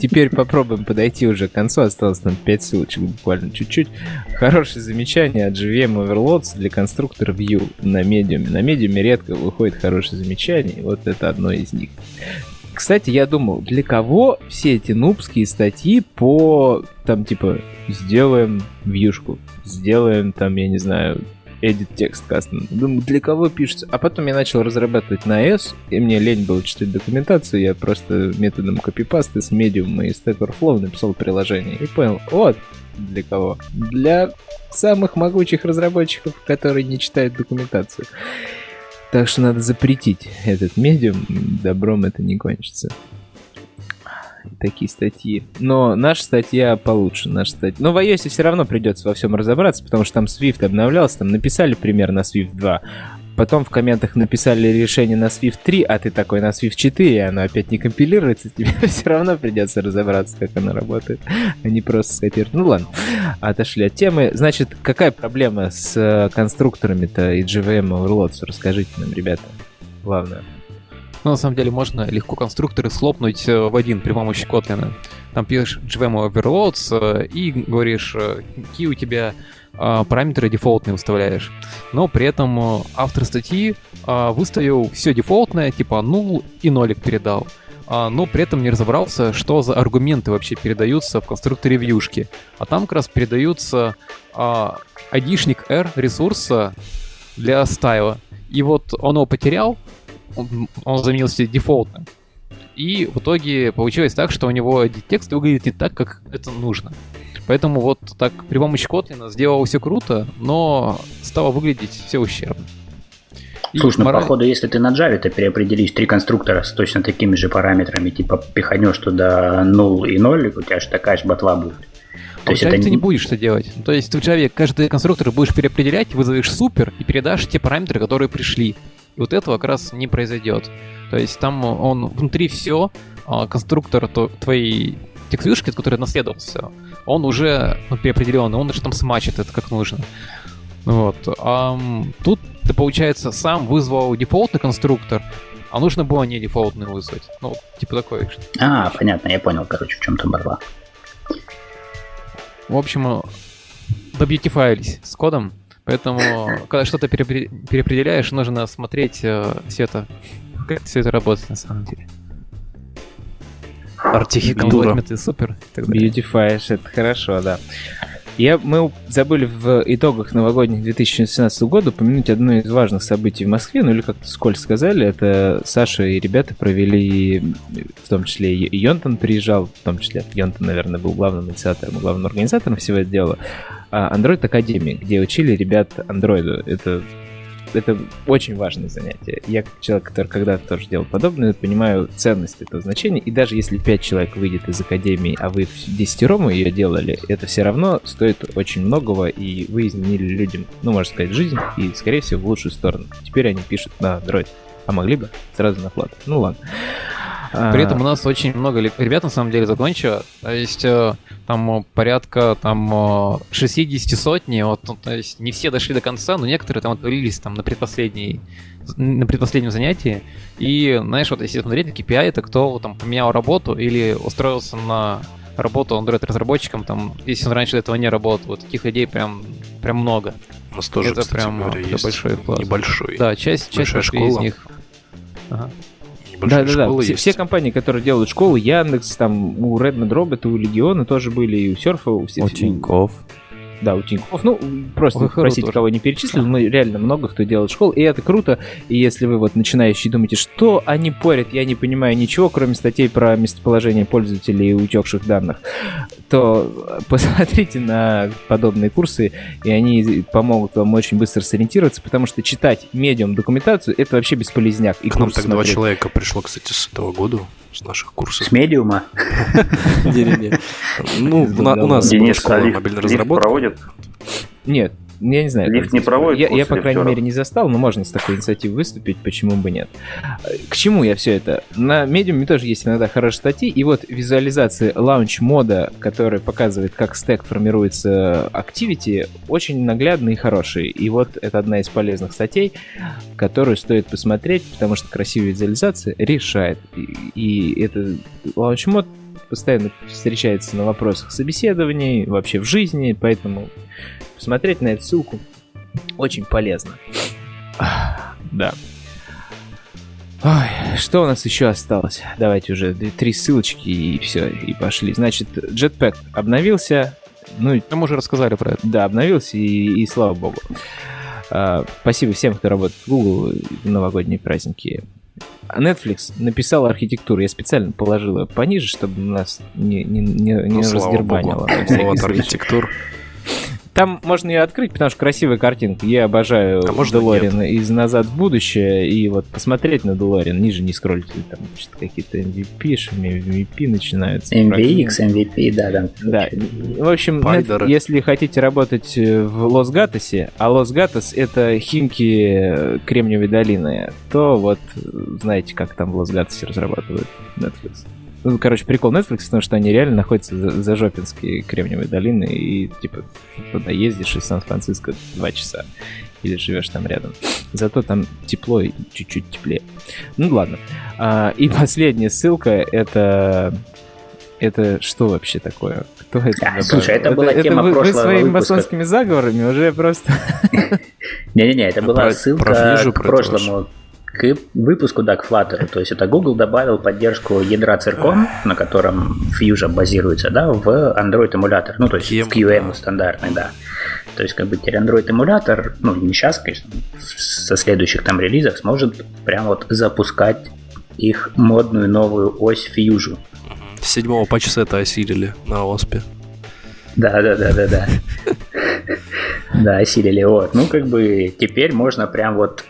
теперь попробуем подойти уже к концу. Осталось нам пять ссылочек, буквально чуть-чуть. Хорошее замечание от джи ви эм Overloads для конструктора View на Medium. На Medium редко выходит хорошее замечание, и вот это одно из них. Кстати, я думал, для кого все эти нубские статьи по, там, типа, сделаем вьюшку, сделаем, там, я не знаю... Edit текст кастом. Думаю, для кого пишется? А потом я начал разрабатывать на iOS, и мне лень было читать документацию, я просто методом копипасты с Medium и Stack Overflow написал приложение. И понял, вот для кого. Для самых могучих разработчиков, которые не читают документацию. Так что надо запретить этот Medium, добром это не кончится. Такие статьи. Но наша статья получше. Наша статья... Но в iOS все равно придется во всем разобраться, потому что там Swift обновлялся, там написали пример на Swift два, потом в комментах написали решение на Swift три, а ты такой на Swift четыре, оно опять не компилируется, тебе все равно придется разобраться, как оно работает, а не просто скопировать. Ну ладно, отошли от темы. Значит, какая проблема с конструкторами-то и джи ви эм Overloads? Расскажите нам, ребята, главное. на самом деле можно легко конструкторы слопнуть в один при помощи Kotlin. Там пишешь джи ви эм overloads и говоришь, какие у тебя параметры дефолтные выставляешь. Но при этом автор статьи выставил все дефолтное, типа null и нолик передал. Но при этом не разобрался, что за аргументы вообще передаются в конструкторе вьюшки. А там как раз передаются айдишник R ресурса для стайла. И вот он его потерял, он, он заменился дефолтным. И в итоге получилось так, что у него текст выглядит не так, как это нужно. Поэтому вот так при помощи Kotlin сделал все круто, но стало выглядеть все ущербно. Слушай, ну, мораль... походу, если ты на Java, ты переопределишь три конструктора с точно такими же параметрами, типа пиханешь туда null и ноль, у тебя же такая же ботва будет. То а есть это... ты не будешь это делать. То есть ты в Java каждый конструктор будешь переопределять, вызовешь супер и передашь те параметры, которые пришли. И вот этого как раз не произойдет. То есть там он внутри все, конструктор твоей текст-вьюшки, который наследовался, он уже ну, переопределенный, он уже там смачит это как нужно. Вот. А тут ты, получается, сам вызвал дефолтный конструктор, а нужно было не дефолтный вызвать. Ну, типа такое. А, понятно, я понял, короче, в чем там борьба. В общем, добьютифайлись с кодом, поэтому, когда что-то переопределяешь, нужно смотреть э, все это, как все это работает на самом деле. Архитектура. Супер. Бьютифаешь, это хорошо, да. Я, мы забыли в итогах новогодних две тысячи семнадцатого года упомянуть одно из важных событий в Москве, ну или как-то скользко сказали, это Саша и ребята провели, в том числе и Йонтон приезжал, в том числе Йонтон, наверное, был главным инициатором, главным организатором всего этого дела, Android Академии, где учили ребят Android. Это, это очень важное занятие. Я, как человек, который когда-то тоже делал подобное, понимаю ценность этого значения, и даже если пять человек выйдет из Академии, а вы десятером ее делали, это все равно стоит очень многого, и вы изменили людям, ну, можно сказать, жизнь, и, скорее всего, в лучшую сторону. Теперь они пишут на Android, а могли бы сразу на Flutter. Ну, ладно. При этом у нас очень много ребят, на самом деле, закончило. То есть там порядка там, шестьдесят сотни. Вот, то есть не все дошли до конца, но некоторые там отвалились там, на, предпоследней, на предпоследнем занятии. И, знаешь, вот если смотреть на кей пи ай, это кто там поменял работу или устроился на работу Android-разработчиком, там, если он раньше до этого не работал. Вот таких людей прям, прям много. У нас тоже, это кстати прям говоря, есть большой класс. Небольшой. Да, часть, часть из них... Ага. Да, да, да. Все, все компании, которые делают школу, Яндекс, там, у Redmond Robot, у Легиона тоже были, и у Серфа, у всех. У Тинькофф. Да, у Тинькофф. Ну, просто Ой, спросите, тоже. Кого не перечислили, но реально много кто делает школу, и это круто. И если вы вот начинающие думаете, что они порят, я не понимаю ничего, кроме статей про местоположение пользователей и утекших данных, то посмотрите на подобные курсы, и они помогут вам очень быстро сориентироваться, потому что читать медиум документацию — это вообще бесполезняк. И к нам так смотреть. Два человека пришло, кстати, с этого года, с наших курсов. С медиума? Ну, у нас была школа мобильной разработки. Нет, я не знаю. Lyft не проводит. Я, я по крайней мере, не застал, но можно с такой инициативой выступить, почему бы нет. К чему я все это? На Medium тоже есть иногда хорошие статьи, и вот визуализация лаунч-мода, которая показывает, как стэк формируется activity, очень наглядные и хорошие. И вот это одна из полезных статей, которую стоит посмотреть, потому что красивая визуализация решает. И, и это лаунч-мод постоянно встречается на вопросах собеседований, вообще в жизни, поэтому посмотреть на эту ссылку очень полезно. Да. Ой, что у нас еще осталось? Давайте уже три ссылочки и все, и пошли. Значит, Jetpack обновился. Ну, мы уже рассказали про это. Да, обновился, и, и слава богу. А, спасибо всем, кто работает в Google в новогодние праздники. Netflix написал архитектуру. Я специально положил ее пониже, чтобы нас не, не, не, не ну, раздербанило. Вот архитектура. Там можно ее открыть, потому что красивая картинка. Я обожаю а Делориан из «Назад в будущее». И вот посмотреть на Делориан, ниже не скроллите, там какие-то эм ви пи, эм ви пи начинаются. эм ви икс, эм ви пи, да, да. Да. В общем, нет, если хотите работать в Лос-Гатосе, а Лос-Гатос — это Химки Кремниевой долины, то вот знаете, как там в Лос-Гатосе разрабатывают Netflix. Ну, короче, прикол Netflix, потому что они реально находятся за, за Жопинской Кремниевой долины, и, типа, туда ездишь из Сан-Франциско два часа, или живешь там рядом. Зато там тепло и чуть-чуть теплее. Ну, ладно. А, и последняя ссылка — это... Это что вообще такое? Кто это? А, слушай, это была это, тема это вы, прошлого выпуска. Вы своими выпуска. масонскими заговорами уже просто... Не-не-не, это была ссылка к прошлому... к выпуску, да, к Flutter. То есть это Google добавил поддержку ядра циркон, на котором Fusion базируется, да, в Android-эмулятор. Ну, то есть в кью эм стандартный, да. То есть, как бы, теперь Android-эмулятор, ну, не сейчас, конечно, со следующих там релизов сможет прям вот запускать их модную новую ось Fusion. С седьмого патча это осилили на ОСПе. Да-да-да-да-да. Да, осилили, вот. Ну, как бы, теперь можно прям вот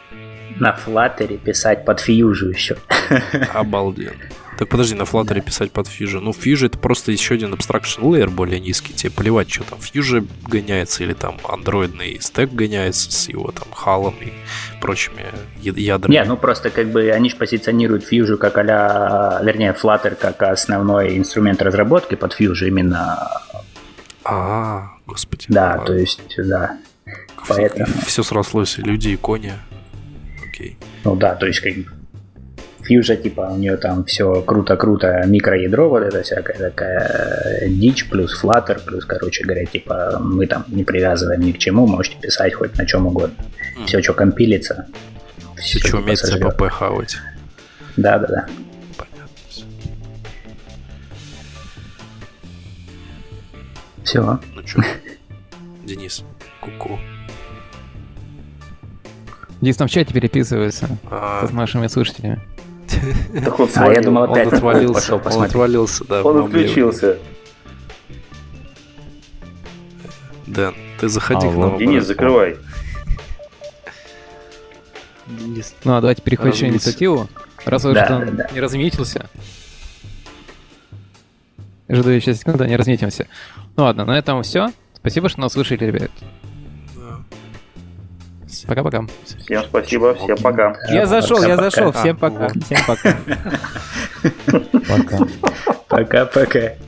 на Flutter писать под Fusion еще. Обалденно. Так подожди, на Flutter да. писать под Fusion. Ну, Fusion — это просто еще один abstraction layer более низкий. Тебе плевать, что там Fusion гоняется, или там андроидный стек гоняется с его там халом и прочими ядрами. Не, ну просто как бы они же позиционируют Fusion как а-ля... Вернее, Flutter как основной инструмент разработки под Fusion именно. А, господи. Да, а... то есть, да. Поэтому... Все срослось, люди и кони. Ну да, то есть как Фьюжа, типа, у нее там все круто-круто, микроядро, вот это всякая такая дичь, плюс Flutter, плюс, короче говоря, типа, мы там не привязываем ни к чему, можете писать хоть на чем угодно. Mm. Все, что компилится, все, что умеет си пи пи хавать. Да-да-да. Понятно. Все. Ну что, Денис, ку-ку. Денис там в чате переписывается а... с нашими слушателями. А я думал, опять пошел посмотреть. Он отвалился, да. Он отключился. Дэн, ты заходи к нам. Денис, закрывай. Ну, а давайте перехвачу инициативу. Раз уже там не разметился. Жду я сейчас, когда не разметимся. Ну ладно, на этом все. Спасибо, что нас слышали, ребят. Пока-пока. Всем спасибо, всем пока. Я зашел, я зашел. Всем пока. Всем пока. Пока. Пока-пока.